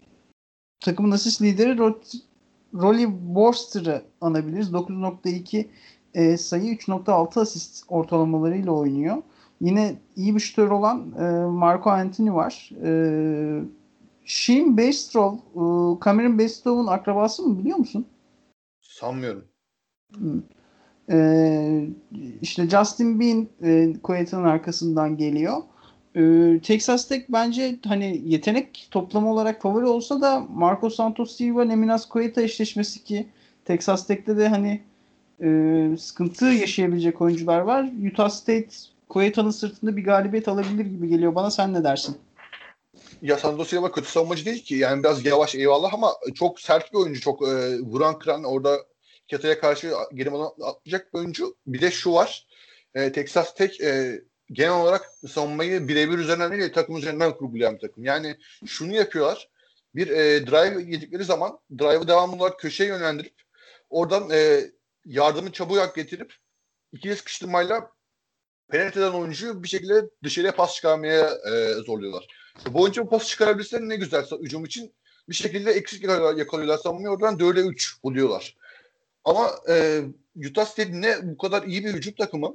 Rolly Borster'ı anabiliriz. 9.2 sayı, 3.6 asist ortalamalarıyla oynuyor. Yine iyi bir şutör olan Marco Anthony var. Shane Bastrov, Cameron Bastrov'un akrabası mı biliyor musun? Sanmıyorum. İşte Justin Bean Quaita'nın arkasından geliyor. Texas Tech bence hani yetenek toplamı olarak favori olsa da Marco Santos Silva Neminas Quaita eşleşmesi ki Texas Tech'te de hani sıkıntı yaşayabilecek oyuncular var. Utah State Quaita'nın sırtında bir galibiyet alabilir gibi geliyor bana. Sen ne dersin? Ya Santos Silva kötü savunmacı değil ki. Yani biraz yavaş eyvallah ama çok sert bir oyuncu. Çok vuran kıran orada Kata'ya karşı geri atlayacak bir oyuncu. Bir de şu var. Texas Tech genel olarak savunmayı birebir üzerinden değil takım üzerinden kurgulayan bir takım. Yani şunu yapıyorlar. Bir drive yedikleri zaman drive'ı devamlı olarak köşeye yönlendirip oradan yardımı çabucak getirip ikili sıkıştırmayla penetreden oyuncuyu bir şekilde dışarıya pas çıkarmaya zorluyorlar. Bu oyuncu pas çıkarabilirse ne güzel hücum için bir şekilde eksik yakalıyorlar savunmayı. Oradan 4'e 3 buluyorlar. Ama Utah State ne bu kadar iyi bir hücum takımı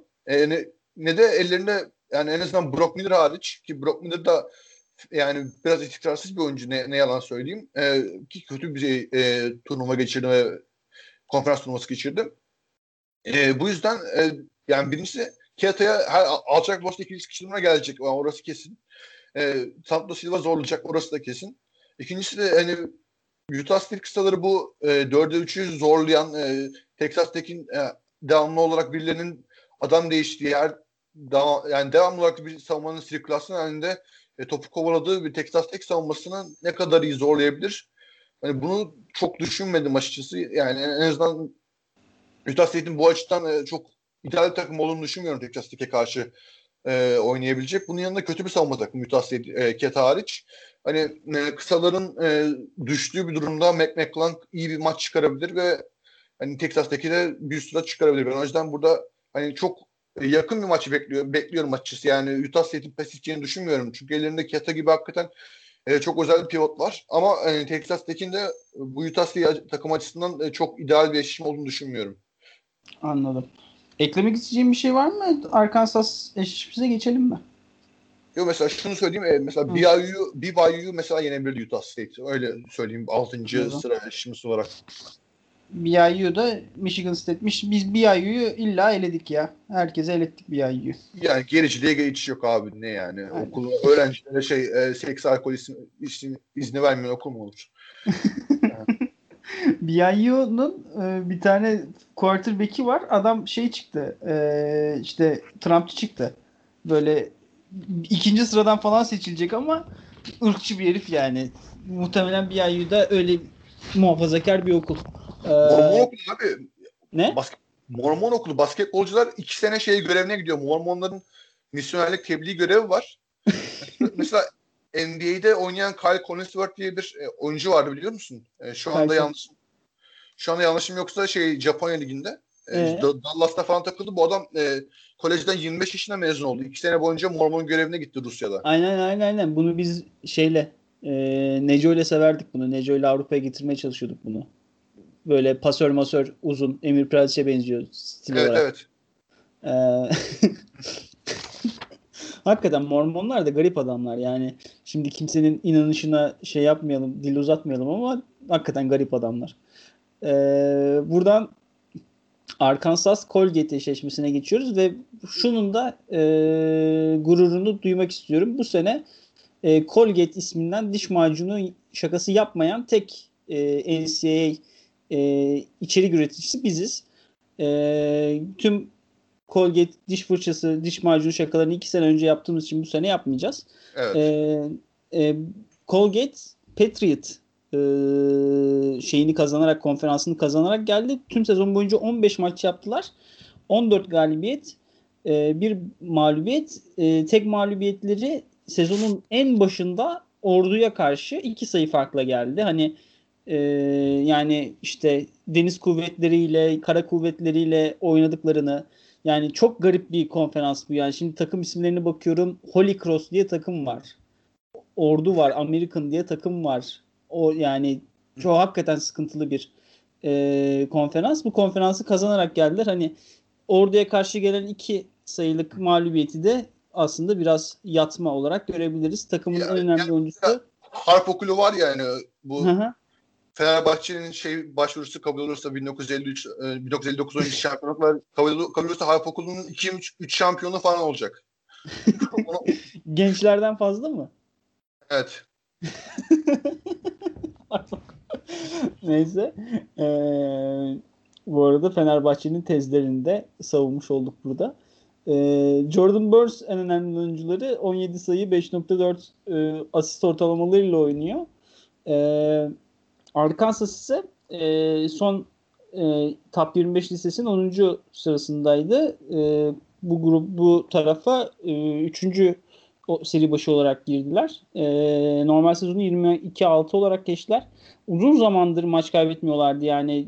ne de ellerinde yani en azından Brock Miller hariç ki Brock Miller da yani biraz istikrarsız bir oyuncu ne yalan söyleyeyim ki kötü bir turnuva geçirdi ve konferans turnuvası geçirdi. Bu yüzden yani birincisi Keata'ya her alçak boşta ikinci kişiliğine gelecek. Yani orası kesin. Santos Silva zorlayacak. Orası da kesin. İkincisi de hani Utah State kısaları bu 4'e 3'ü zorlayan Texas Tech'in devamlı olarak birilerinin adam değiştiği yer yani devamlı olarak bir savunmanın sirkülasyon halinde topu kovaladığı bir Texas Tech savunmasını ne kadar iyi zorlayabilir? Hani bunu çok düşünmedim açıkçası. Yani en azından Utah State'in bu açıdan çok ideal bir takım olduğunu düşünmüyorum Texas Tech'e karşı oynayabilecek. Bunun yanında kötü bir savunma takımı Utah State Ket hariç. Hani kısaların düştüğü bir durumda McClung iyi bir maç çıkarabilir ve hani Texas Tech'e de bir sürat çıkarabilir. Ben o yüzden burada hani çok yakın bir maçı bekliyorum açıkçası. Yani Utah State'in pes edeceğini düşünmüyorum. Çünkü ellerinde Keta gibi hakikaten çok özel bir pivot var. Ama Texas Tech'in de bu Utah State takım açısından çok ideal bir eşleşme olduğunu düşünmüyorum. Anladım. Eklemek isteyeceğim bir şey var mı? Arkansas eşleşmesine geçelim mi? Yok mesela şunu söyleyeyim. Mesela BYU'yu mesela yenebilirdi Utah State. Öyle söyleyeyim 6. sıra eşleşmesi olarak. BYU'da Michigan State'miş. Biz BYU'yu illa eledik ya. Herkese elettik BYU'yu. Yani gericiliğe geçiş yok abi. Ne yani? Evet. Okul öğrencilere seks alkol izni vermiyor. Okul mu olur? Yani. BYU'nun bir tane quarterback'i var. Adam çıktı. İşte Trumpçı çıktı. Böyle 2. sıradan falan seçilecek ama ırkçı bir herif yani. Muhtemelen BYU'da öyle muhafazakar bir okul. Mormon okulu abi. Ne? Mormon okulu. Basketbolcular 2 sene görevine gidiyor. Mormonların misyonerlik tebliğ görevi var. Mesela NBA'de oynayan Kyle Collinsworth diye bir oyuncu vardı biliyor musun? Şu anda yanlışım yoksa Japonya liginde. Dallas'ta falan takıldı. Bu adam kolejden 25 yaşında mezun oldu. 2 sene boyunca Mormon görevine gitti Rusya'da. Aynen. Bunu biz Neco'yla severdik bunu. Neco'yla Avrupa'ya getirmeye çalışıyorduk bunu. Böyle pasör uzun Emir Prens'e benziyor stil olarak. Evet. Hakikaten Mormonlar da garip adamlar yani. Şimdi kimsenin inanışına yapmayalım, dil uzatmayalım ama hakikaten garip adamlar. Buradan Arkansas Colgate eşleşmesine geçiyoruz ve şunun da gururunu duymak istiyorum. Bu sene Colgate isminden diş macunu şakası yapmayan tek NCAA içerik üreticisi biziz. Tüm Colgate diş fırçası, diş macunu şakalarını 2 sene önce yaptığımız için bu sene yapmayacağız. Evet. Colgate Patriot konferansını kazanarak geldi. Tüm sezon boyunca 15 maç yaptılar. 14 galibiyet, 1 mağlubiyet. Tek mağlubiyetleri sezonun en başında Ordu'ya karşı 2 sayı farkla geldi. Hani yani işte deniz kuvvetleriyle, kara kuvvetleriyle oynadıklarını yani çok garip bir konferans bu. Yani şimdi takım isimlerine bakıyorum. Holy Cross diye takım var. Ordu var. American diye takım var. O yani çok hakikaten sıkıntılı bir konferans. Bu konferansı kazanarak geldiler. Hani Ordu'ya karşı gelen 2 sayılık mağlubiyeti de aslında biraz yatma olarak görebiliriz. Takımın en önemli oyuncusu. Harp okulu var yani bu. Hı-hı. Fenerbahçe'nin başvurusu kabul olursa 1959 oyuncu şampiyonluklar kabul olursa Harp Okulu'nun 2-3 şampiyonu falan olacak. Gençlerden fazla mı? Evet. Neyse. Bu arada Fenerbahçe'nin tezlerini de savunmuş olduk burada. Jordan Burns en önemli oyuncuları 17 sayı 5.4 asist ortalamalarıyla oynuyor. Arkansas ise son Top 25 listesinin 10. sırasındaydı. Bu tarafa 3. seri başı olarak girdiler. Normal sezonu 22-6 olarak geçtiler. Uzun zamandır maç kaybetmiyorlardı. Yani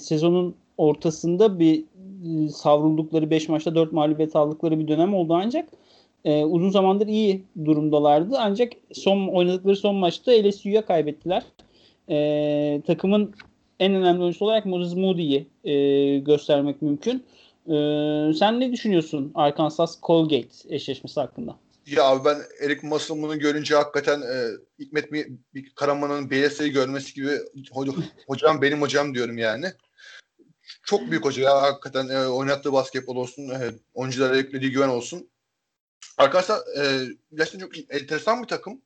sezonun ortasında bir savruldukları 5 maçta 4 mağlubiyet aldıkları bir dönem oldu ancak uzun zamandır iyi durumdalardı. Ancak oynadıkları son maçta LSU'ya kaybettiler. Takımın en önemli oyuncusu olarak Moses Moody'yi göstermek mümkün. Sen ne düşünüyorsun Arkansas Colgate eşleşmesi hakkında? Ya abi ben Eric Musselman'ı görünce hakikaten Hikmet Karaman'ın BS'yi görmesi gibi hocam benim hocam diyorum yani. Çok büyük hoca ya hakikaten oynattığı basketbol olsun, oyunculara yüklediği güven olsun. Arkadaşlar gerçekten çok enteresan bir takım.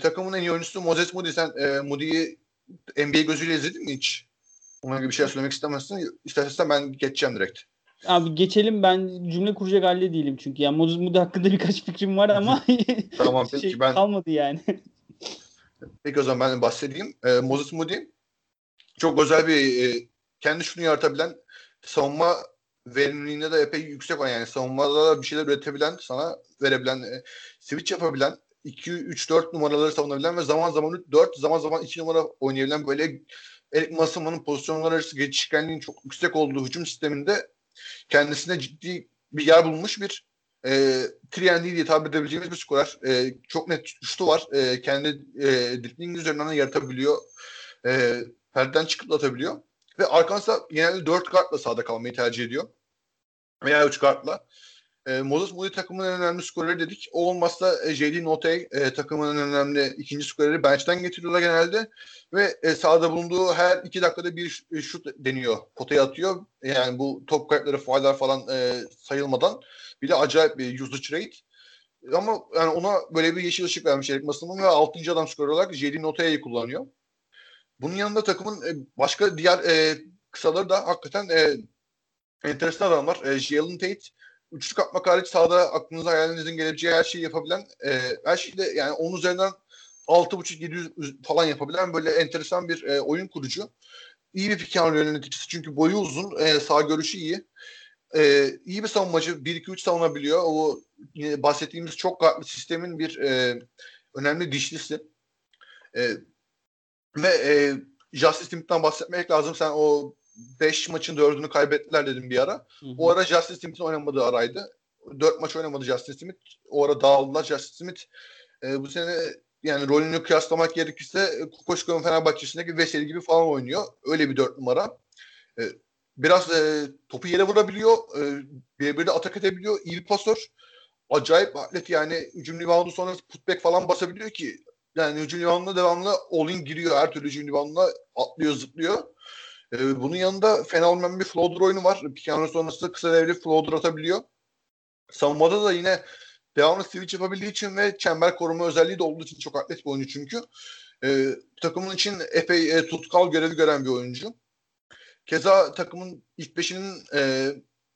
Takımın en iyi oyuncusu Moses Moody. Sen Moody'yi NBA gözüyle izledin mi hiç? Ona gibi bir şey söylemek istemezsin. İstersen ben geçeceğim direkt. Abi geçelim, ben cümle kuracak halde değilim çünkü. Yani Moses Moody hakkında birkaç fikrim var ama tamam, peki, şey kalmadı yani. Peki o zaman ben bahsedeyim. Moses Moody çok özel bir kendi şunu yaratabilen, savunma verimliliğinde de epey yüksek olan, yani savunmada da bir şeyler üretebilen, sana verebilen, switch yapabilen, 2-3-4 numaraları savunabilen ve zaman zaman 4, zaman zaman 2 numara oynayabilen, böyle Eric Musselman'ın pozisyonlar arası geçişkenliğin çok yüksek olduğu hücum sisteminde kendisine ciddi bir yer bulmuş bir 3&D diye tabir edebileceğimiz bir skorer. Çok net şutu var. Kendi dribbling üzerinden yaratabiliyor. Perdeden çıkıp atabiliyor. Ve Arkansas genelde 4 kartla sahada kalmayı tercih ediyor. Veya 3 kartla. Moses Moody takımın en önemli skoreri dedik. O olmazsa J.D. Notay takımın en önemli ikinci skoreri. Bench'ten getiriyorlar genelde. Ve sahada bulunduğu her 2 dakikada bir şut deniyor. Potaya atıyor. Yani bu top kayıpları, faullar falan sayılmadan bile acayip bir usage rate. Ama yani ona böyle bir yeşil ışık vermiş Eric Musselman ve 6. adam skorer olarak J.D. Notay'ı kullanıyor. Bunun yanında takımın başka diğer kısaları da hakikaten enteresan adamlar. Jalen Tate, üçlük atmak hariç sahada aklınıza, hayalinizin gelebileceği her şeyi yapabilen, her şeyi de yani 10 üzerinden 6.5-7 falan yapabilen böyle enteresan bir oyun kurucu. İyi bir pick-and-roll yöneticisi çünkü boyu uzun, sağ görüşü iyi. İyi bir savunmacı, 1-2-3 savunabiliyor. O yine bahsettiğimiz çok kartlı sistemin bir önemli dişlisi. Ve Justice Smith'ten bahsetmek lazım. Sen o 5 maçın 4'ünü kaybettiler dedim bir ara. Hı-hı. O ara Justice Smith'in oynamadığı araydı. 4 maç oynamadı Justice Smith. O ara dağıldılar. Justice Smith bu sene yani rolünü kıyaslamak gerekirse Kokoşko'nun Fenerbahçe'sindeki Veseli gibi falan oynuyor. Öyle bir 4 numara. Biraz topu yere vurabiliyor. Birebir de atak edebiliyor. İyi pasör. Acayip atlet yani. Hücum reboundu sonra putback falan basabiliyor ki. Yani hücum libanına devamlı all-in giriyor. Her türlü hücum libanına atlıyor, zıplıyor. Bunun yanında fena olmayan bir floater oyunu var. Pikano sonrası kısa devreli floater atabiliyor. Savunmada da yine devamlı switch yapabildiği için ve çember koruma özelliği de olduğu için çok atlet bir oyuncu çünkü. Takımın için epey tutkal görevi gören bir oyuncu. Keza takımın ilk beşinin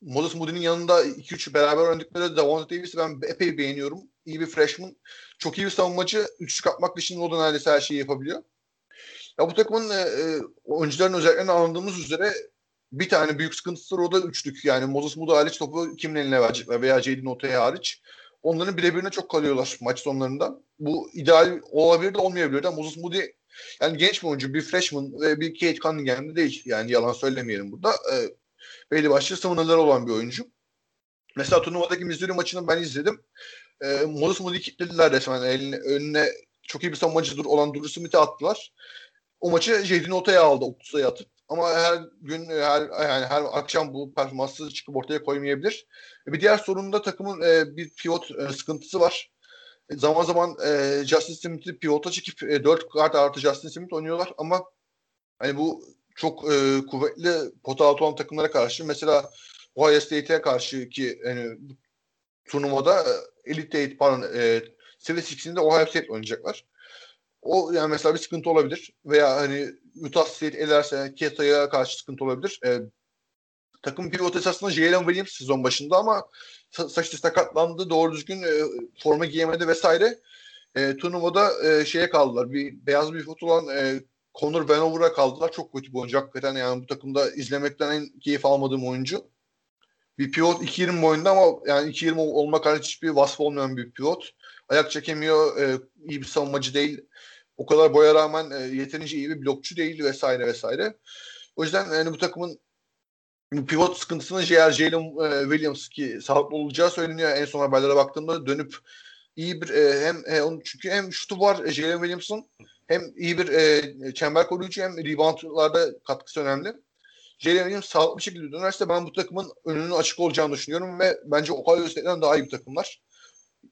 Moses Moody'nin yanında 2-3 beraber oynadıkları Davante Davis'i ben epey beğeniyorum. İyi bir freshman. Çok iyi bir savunmacı. Üçlük atmak dışında o da neredeyse her şeyi yapabiliyor. Ya bu takımın oyuncuların özelliklerini anladığımız üzere bir tane büyük sıkıntısı var, o da üçlük. Yani Moses Moody hariç topu kimin eline verecekler veya Jaden Otay hariç. Onların birebirine çok kalıyorlar maç sonlarında. Bu ideal olabilir de olmayabilir de Moses Moody yani genç bir oyuncu, bir freshman ve bir Kate Cunningham değil. Yani yalan söylemeyelim burada. Belli başlı savunmaları olan bir oyuncu. Mesela turnuvadaki Missouri maçını ben izledim. Moses Moody'yi kilitlediler resmen. Önüne çok iyi bir savunmacı olan Drew Smith'e attılar. O maçı Jaden Otay'a aldı. 30 sayı atıp. Ama her gün, her akşam bu performansı çıkıp ortaya koymayabilir. Bir diğer sorun da takımın bir pivot sıkıntısı var. Zaman zaman Justice Smith'i pivota çekip 4 kart artı Justice Smith oynuyorlar. Ama hani bu çok kuvvetli pota altı olan takımlara karşı. Mesela Ohio State'e karşı ki yani, turnuvada Series 6'sinde Ohio State oynayacaklar. O yani mesela bir sıkıntı olabilir. Veya hani Utah State elerse Keta'ya karşı sıkıntı olabilir. Takım pivot esasında Jalen Williams sezon başında ama saçta sakatlandı. Doğru düzgün forma giyemedi vesaire. Turnuvada şeye kaldılar. Bir beyaz bir pivot olan Connor Vanover'a kaldılar. Çok kötü bir oyuncu hakikaten. Yani bu takımda izlemekten en keyif almadığım oyuncu. Bir pivot 2.20 boyunda ama yani 2.20 olmak hariç hiçbir vasfı olmayan bir pivot. Ayak çekemiyor, iyi bir savunmacı değil. O kadar boya rağmen yeterince iyi bir blokçu değil vesaire vesaire. O yüzden yani bu takımın bu pivot sıkıntısının Jaden Williams ki sağlıklı olacağı söyleniyor. En son haberlere baktığımda dönüp iyi bir çünkü hem şutu var Jaden Williams'ın, hem iyi bir çember koruyucu, hem reboundlarda katkısı önemli. Jaden Williams sağlıklı bir şekilde dönerse ben bu takımın önünün açık olacağını düşünüyorum ve bence Ohio State'den daha iyi bir takımlar.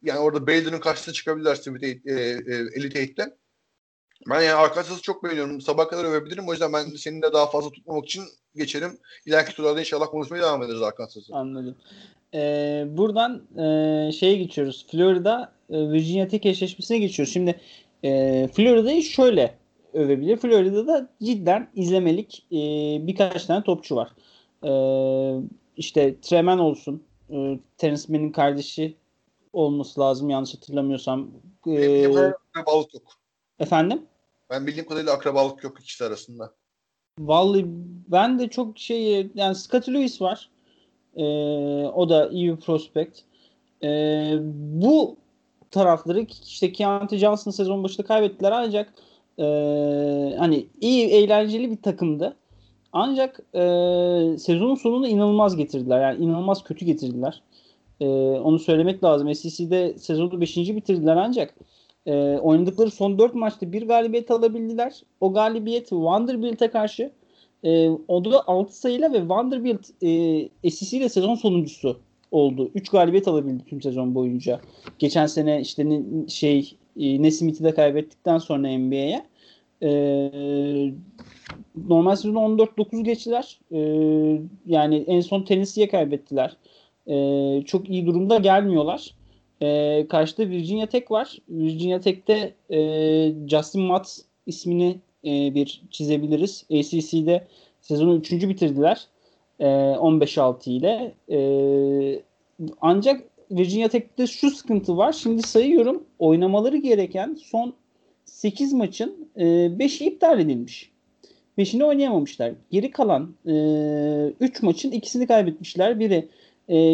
Yani orada Baylor'ın karşısına çıkabilirlerse Elite Eight'te. Ben yani arkadaşlarınızı çok beğeniyorum. Sabah kadar övebilirim. O yüzden ben senin de daha fazla tutmamak için geçerim. İleriki turlarda inşallah konuşmaya devam ederiz arkadaşlarınızı. Anladım. Buradan şeye geçiyoruz. Florida Virginia Tech eşleşmesine geçiyoruz. Şimdi Florida'yı şöyle övebilir. Florida'da cidden izlemelik birkaç tane topçu var. İşte Treman olsun. Terence Mann'in kardeşi olması lazım yanlış hatırlamıyorsam. Balık yok. Efendim? Ben bildiğim kadarıyla akrabalık yok ikisi arasında. Vallahi ben de çok yani Scott Lewis var. O da iyi bir prospect. Bu tarafları işte Keontae Johnson sezon başında kaybettiler ancak hani iyi eğlenceli bir takımdı. Ancak sezonun sonunu inanılmaz getirdiler. Yani inanılmaz kötü getirdiler. Onu söylemek lazım. SEC'de sezonu 5. bitirdiler ancak oynadıkları son 4 maçta bir galibiyet alabildiler. O galibiyet Vanderbilt'e karşı o da 6 sayıyla ve Vanderbilt SEC ile sezon sonuncusu oldu. 3 galibiyet alabildi tüm sezon boyunca. Geçen sene işte Nesmith'i de kaybettikten sonra NBA'ye normal sezonu 14-9 geçtiler. Yani en son Tennessee'ye kaybettiler. Çok iyi durumda gelmiyorlar. Karşıda Virginia Tech var. Virginia Tech'te Justin Matz ismini bir çizebiliriz. ACC'de sezonu 3. bitirdiler. 15-6 ile. Ancak Virginia Tech'te şu sıkıntı var. Şimdi sayıyorum. Oynamaları gereken son 8 maçın 5'i iptal edilmiş. 5'ini oynayamamışlar. Geri kalan 3 maçın ikisini kaybetmişler. Biri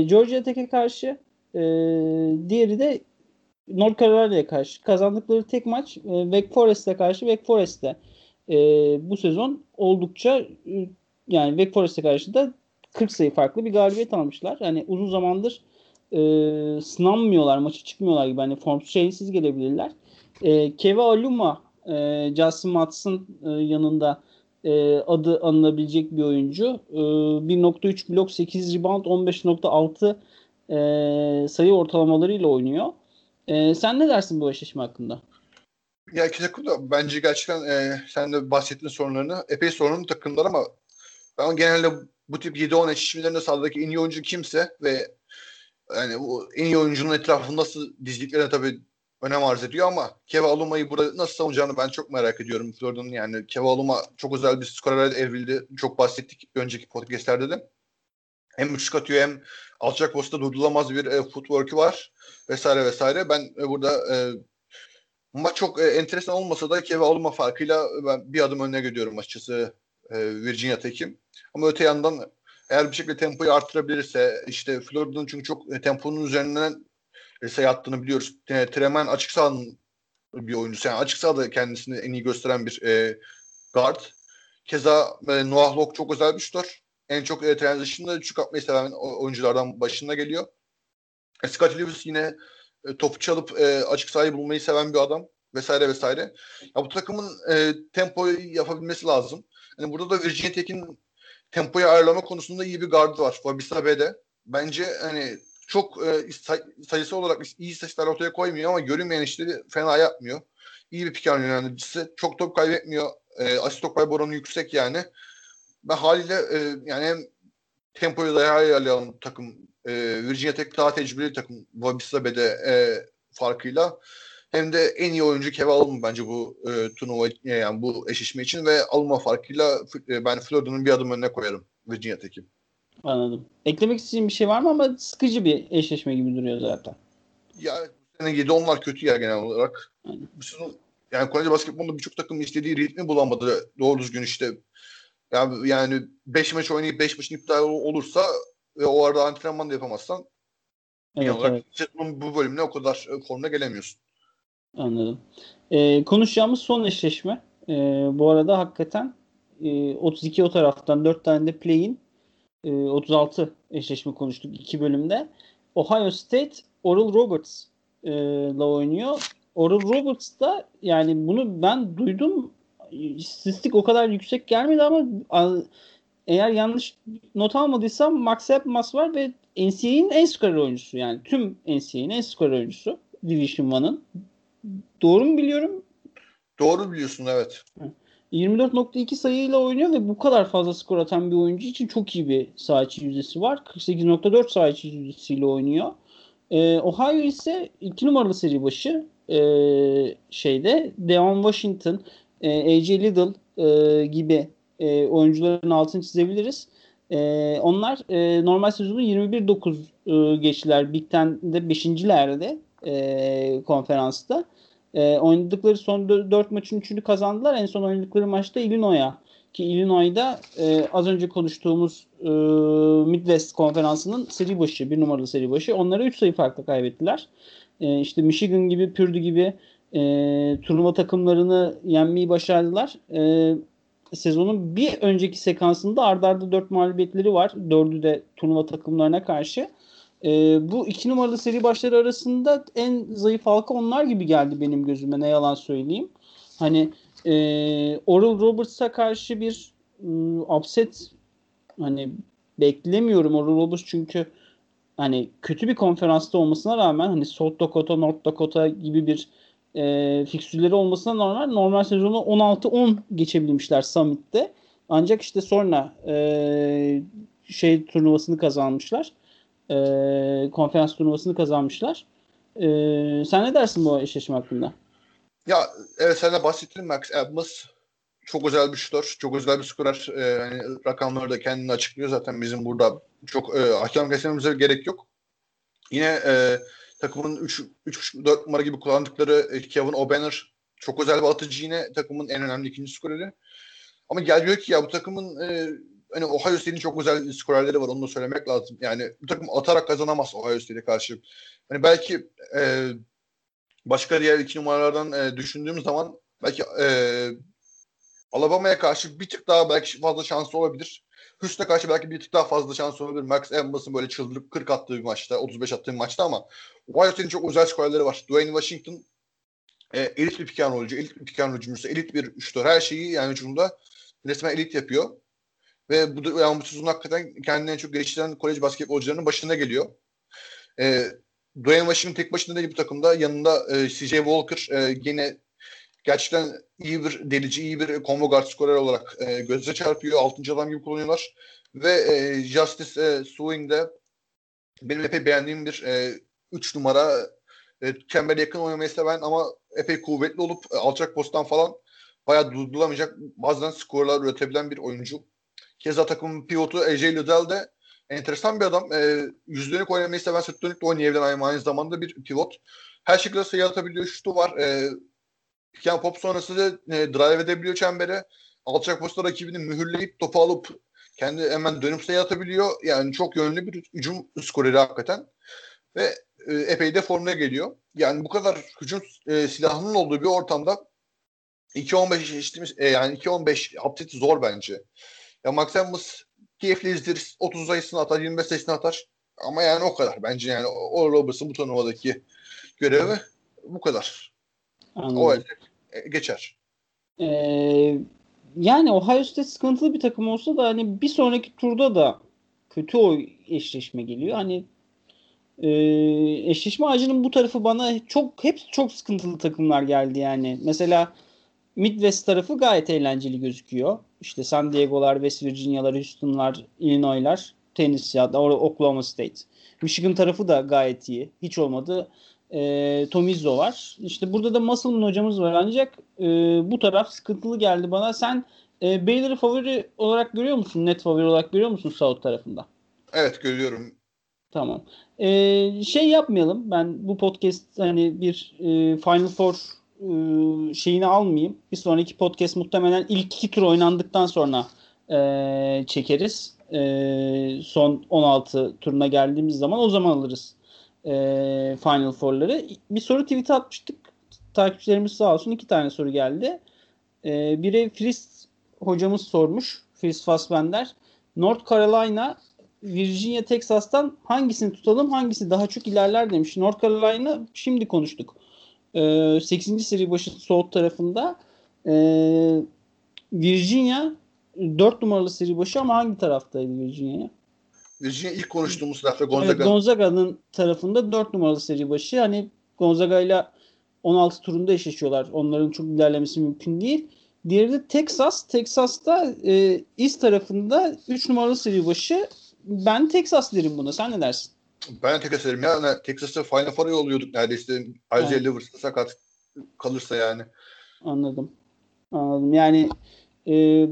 Georgia Tech'e karşı, diğeri de North Carolina'ya karşı. Kazandıkları tek maç Wake Forest'e karşı. Wake Forest'te bu sezon oldukça yani Wake Forest'e karşı da 40 sayı farklı bir galibiyet almışlar. Yani uzun zamandır sınanmıyorlar, maça çıkmıyorlar gibi. Hani formsuz şeysiz gelebilirler. Keva Aluma, Justin Matz'ın yanında adı anılabilecek bir oyuncu. 1.3 blok, 8 rebound, 15.6 sayı ortalamalarıyla oynuyor. Sen ne dersin bu eşleşme hakkında? Ya iki takım da bence gerçekten sen de bahsettiğin sorunlarını epey sorunlu takımlar ama ben genelde bu tip 7-10 eşleşmelerinde sahadaki en iyi oyuncu kimse ve yani bu en iyi oyuncunun etrafını nasıl dizdiklerine tabii önem arz ediyor ama Keva Aluma'yı burada nasıl savunacağını ben çok merak ediyorum Florida'nın. Yani Keva Aluma çok özel bir skorerle evrildi. Çok bahsettik önceki podcastlerde de. Hem üçlük atıyor hem alçak postta durdurulamaz bir footwork'ü var vesaire vesaire. Ben burada maç çok enteresan olmasa da Keva Aluma farkıyla ben bir adım önüne gidiyorum açıkçası Virginia Tech'im. Ama öte yandan eğer bir şekilde tempoyu artırabilirse işte Florida'nın çünkü çok temponun üzerinden sayı attığını biliyoruz. Treman açık sahanın bir oyuncusu. Yani açık sahada kendisini en iyi gösteren bir guard. Keza Noah Locke çok özel bir şutör. En çok transition'da düşük atmayı seven oyunculardan başında geliyor. Scott Lewis yine topu çalıp açık sahayı bulmayı seven bir adam. Vesaire vesaire. Ya, bu takımın tempoyu yapabilmesi lazım. Yani burada da Virginia Tech'in tempoyu ayarlama konusunda iyi bir gardı var. Wabisa B'de. Bence hani çok sayısı olarak iyi sayılar ortaya koymuyor ama görünmeyen işleri fena yapmıyor. İyi bir piken yöneticisi. Çok top kaybetmiyor. Asist top kaybı oranı yüksek yani. Ben haliyle yani hem tempoyu da ayarlayan takım Virginia Tech daha tecrübeli takım Wabisa B'de farkıyla hem de en iyi oyuncu Keva Aluma bence bu turnuva yani bu eşleşme için ve Aluma farkıyla ben Florida'nın bir adım önüne koyarım Virginia Tech'i. Anladım. Eklemek istediğim bir şey var mı ama sıkıcı bir eşleşme gibi duruyor zaten. Ya bu sene 7-10'lar kötü ya genel olarak. Bu sezon yani Kolej basketbolunda birçok takım istediği ritmi bulamadı. Doğru düzgün işte yani 5 maç oynayıp 5 maçın iptal olursa ve o arada antrenman da yapamazsan genel olarak sezonun bu bölümüne o kadar formda gelemiyorsun. Anladım. Konuşacağımız son eşleşme. Bu arada hakikaten 32 o taraftan 4 tane de play-in 36 eşleşme konuştuk 2 bölümde. Ohio State Oral Roberts'la oynuyor. Oral Roberts da yani bunu ben duydum. İstatistik o kadar yüksek gelmedi ama eğer yanlış not almadıysam Max Epmas var ve NCAA'nin en skorer oyuncusu. Yani tüm NCAA'nin en skorer oyuncusu Division 1'ın. Doğru mu biliyorum? Doğru biliyorsun, evet. 24.2 sayıyla oynuyor ve bu kadar fazla skor atan bir oyuncu için çok iyi bir saha içi yüzdesi var. 48.4 saha içi yüzdesiyle oynuyor. Ohio ise 2 numaralı seri başı Deon Washington, AJ Liddell gibi oyuncuların altını çizebiliriz. Onlar normal sezonu 21-9 geçtiler. Big Ten'de 5.lerde konferansta. Oynadıkları son 4 maçın 3'ünü kazandılar. En son oynadıkları maçta Illinois'a. Ki Illinois'da az önce konuştuğumuz Midwest konferansının seri başı, 1 numaralı seri başı. Onlara 3 sayı farkla kaybettiler. İşte Michigan gibi, Purdue gibi turnuva takımlarını yenmeyi başardılar. Sezonun bir önceki sekansında ardarda 4 mağlubiyetleri var. 4'ü de turnuva takımlarına karşı. Bu 2 numaralı seri başları arasında en zayıf halka onlar gibi geldi benim gözüme, ne yalan söyleyeyim. Hani Oral Roberts'a karşı bir upset hani beklemiyorum. Oral Roberts çünkü hani kötü bir konferansta olmasına rağmen hani South Dakota, North Dakota gibi bir fikstürleri olmasına normal sezonu 16-10 geçebilmişler Summit'te. Ancak işte sonra turnuvasını kazanmışlar. Konferans turnuvasını kazanmışlar. Sen ne dersin bu eşleşme hakkında? Ya evet, sen de bahsettin. Max Epmas çok özel bir şutör, çok özel bir skorer. Yani rakamları da kendini açıklıyor zaten. Bizim burada çok hakem kesmemize gerek yok. Yine takımın 3-4 numara gibi kullandıkları Kevin O'Banner çok özel bir atıcı, yine takımın en önemli ikinci skoreri. Ama gel diyor ki ya bu takımın hani Ohio State'in çok özel skorerleri var, onu da söylemek lazım. Yani bu takım atarak kazanamaz Ohio State'e karşı. Hani belki başka diğer 2 numaralardan düşündüğüm zaman belki Alabama'ya karşı bir tık daha belki fazla şansı olabilir. Houston'a karşı belki bir tık daha fazla şansı olabilir. Max Embas'ın böyle çıldırıp 40 attığı bir maçta, 35 attığı bir maçta, ama Ohio State'in çok özel skorerleri var. Dwayne Washington elit bir pick and rollcu, elit bir pick and rollcu, elit bir üçtör, her şeyi yani hücumda resmen elit yapıyor. Ve bu yani bu sezon hakikaten kendini en çok geliştiren kolej basketbolcularının başına geliyor. Dwayne Washington tek başına değil bu takımda. Yanında CJ Walker yine gerçekten iyi bir delici, iyi bir combo guard skorer olarak göze çarpıyor. 6. adam gibi kullanıyorlar. Ve Justice Suing de benim epey beğendiğim bir 3 numara. Çembere yakın oynamayı seven ama epey kuvvetli olup alçak posttan falan bayağı durdurulamayacak, bazen skorlar üretebilen bir oyuncu. Keza takımın pivotu AJ Liddell de enteresan bir adam. Yüz dönük oynamayı seven, sırt dönük de oynayabilen aynı zamanda bir pivot. Her şekilde sayı atabiliyor, şutu var. Piken pop sonrası da drive edebiliyor çembere. Alçak posta rakibini mühürleyip topu alıp kendi hemen dönüp sayı atabiliyor. Yani çok yönlü bir hücum skoreri hakikaten. Ve epey de formuna geliyor. Yani bu kadar hücum silahının olduğu bir ortamda 2-15 yani 2-15 upset'i zor bence. Ya Max Epmas keyifli izleriz. 30 sayısını atar, 25 sayısını atar. Ama yani o kadar. Bence yani o Roberts'ın bu turnuvadaki görevi bu kadar. Anladım. O elde geçer. Yani Ohio State sıkıntılı bir takım olsa da hani bir sonraki turda da kötü o eşleşme geliyor. Hani eşleşme ağacının bu tarafı bana hep çok sıkıntılı takımlar geldi yani. Mesela Midwest tarafı gayet eğlenceli gözüküyor. İşte San Diego'lar, West Virginia'lar, Houston'lar, Illinois'lar, Tennessee, Oklahoma State. Michigan tarafı da gayet iyi. Hiç olmadı. Tomizzo var. İşte burada da Musselman hocamız var. Ancak bu taraf sıkıntılı geldi bana. Sen Baylor'ı favori olarak görüyor musun? Net favori olarak görüyor musun South tarafında? Evet, görüyorum. Tamam. Yapmayalım. Ben bu podcast hani bir Final Four şeyini almayayım. Bir sonraki podcast muhtemelen ilk 2 tur oynandıktan sonra çekeriz. Son 16 turuna geldiğimiz zaman o zaman alırız Final Four'ları. Bir soru tweet'e atmıştık. Takipçilerimiz sağ olsun 2 tane soru geldi. Biri Fris hocamız sormuş. Fris Fassbender. North Carolina Virginia Texas'tan hangisini tutalım, hangisi daha çok ilerler demiş. North Carolina şimdi konuştuk. 8. seri başı South tarafında. Virginia 4 numaralı seri başı ama hangi taraftaydı Virginia'ya? Virginia ilk konuştuğumuz tarafta Gonzaga. Evet, Gonzaga'nın tarafında 4 numaralı seri başı. Hani Gonzaga'yla 16 turunda eşleşiyorlar. Onların çok ilerlemesi mümkün değil. Diğeri de Texas. Texas'ta East tarafında 3 numaralı seri başı. Ben Texas derim buna. Sen ne dersin? Ben Texas derim. Yani Texas'ta Final Four'a yolluyorduk neredeyse. Isaiah Livers'ta sakat kalırsa yani. Anladım. Anladım. Yani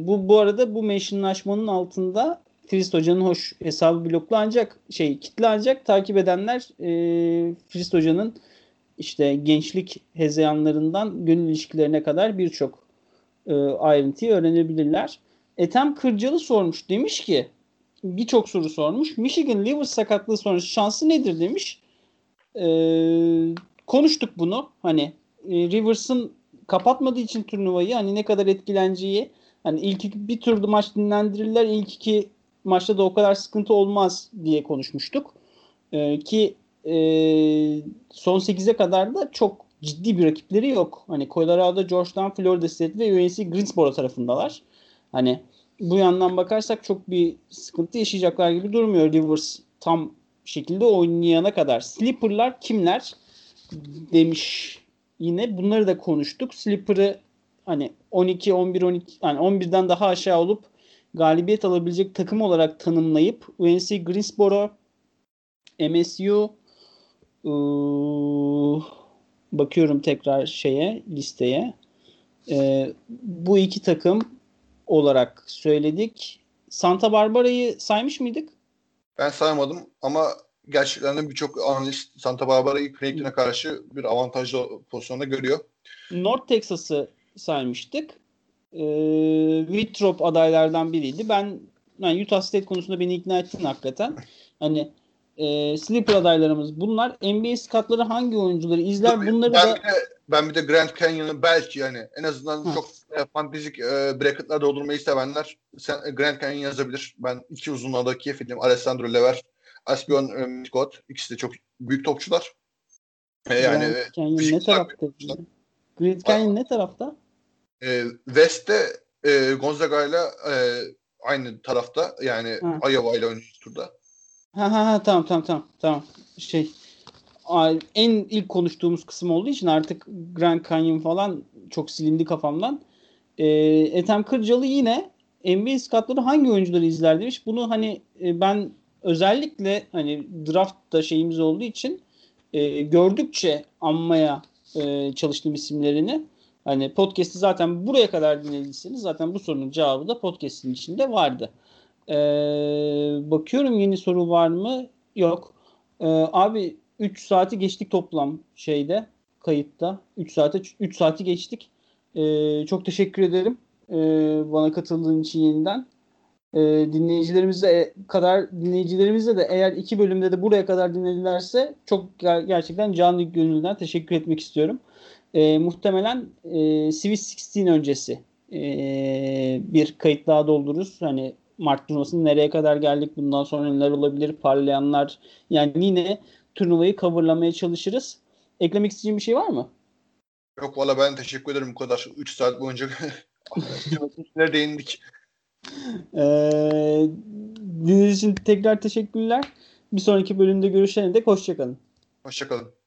bu arada bu mentionlaşmanın altında Frist Hoca'nın hoş hesabı bloklu ancak kitli ancak takip edenler Frist Hoca'nın işte gençlik hezeyanlarından gönül ilişkilerine kadar birçok ayrıntıyı öğrenebilirler. Ethem Kırcalı sormuş. Demiş ki birçok soru sormuş. Michigan Livers sakatlığı sonrası şansı nedir demiş. Konuştuk bunu. Hani Rivers'ın kapatmadığı için turnuvayı hani ne kadar etkileneceği. Hani ilk bir turda maç dinlendirirler. İlk iki maçta da o kadar sıkıntı olmaz diye konuşmuştuk. Son 8'e kadar da çok ciddi bir rakipleri yok. Hani Colorado, Georgetown, Florida State ve UNC Greensboro tarafındalar. Hani bu yandan bakarsak çok bir sıkıntı yaşayacaklar gibi durmuyor Rivers tam şekilde oynayana kadar. Sleeper'lar kimler demiş. Yine bunları da konuştuk. Sleeper'ı hani 12, 11, 12 yani 11'den daha aşağı olup galibiyet alabilecek takım olarak tanımlayıp UNC Greensboro, MSU bakıyorum tekrar listeye. Bu iki takım olarak söyledik. Santa Barbara'yı saymış mıydık? Ben saymadım ama gerçekten birçok analist Santa Barbara'yı Creighton'a karşı bir avantajlı pozisyonda görüyor. North Texas'ı saymıştık. Winthrop adaylardan biriydi. Ben Utah State konusunda beni ikna ettin hakikaten. Hani sleeper adaylarımız bunlar. NBA skatları hangi oyuncuları izler? Bunları ben bir de Grand Canyon'ı belki yani en azından çok fantastik bracket'lar doldurmayı sevenler Grand Canyon yazabilir. Ben iki uzunluğundaki film Alessandro Lever, Aspion Scott ikisi de çok büyük topçular. Yani ne tarafta? Grand Canyon ne tarafta? West'te Gonzaga'yla aynı tarafta yani Iowa'yla oynayacağı turda. Tamam. En ilk konuştuğumuz kısım olduğu için artık Grand Canyon falan çok silindi kafamdan. Ethem Kırcalı yine NBA skatları hangi oyuncuları izler demiş. Bunu hani ben özellikle hani draftta şeyimiz olduğu için gördükçe anmaya çalıştığım isimlerini. Hani podcast'i zaten buraya kadar dinlediyseniz zaten bu sorunun cevabı da podcast'in içinde vardı. Bakıyorum yeni soru var mı? Yok. Abi 3 saati geçtik toplam kayıtta. 3 saati geçtik. Çok teşekkür ederim. Bana katıldığın için yeniden. Dinleyicilerimize de eğer 2 bölümde de buraya kadar dinledilerse çok gerçekten canlı gönülden teşekkür etmek istiyorum. Muhtemelen Swiss 16 öncesi bir kayıt daha doldururuz. Hani Mart turnuvasının nereye kadar geldik, bundan sonra neler olabilir, parlayanlar. Yani yine turnuvayı coverlamaya çalışırız. Eklemek istediğin bir şey var mı? Yok valla ben teşekkür ederim bu kadar. 3 saat boyunca turnuvasına değindik. Dinlediğiniz için tekrar teşekkürler. Bir sonraki bölümde görüşene dek hoşçakalın. Hoşçakalın.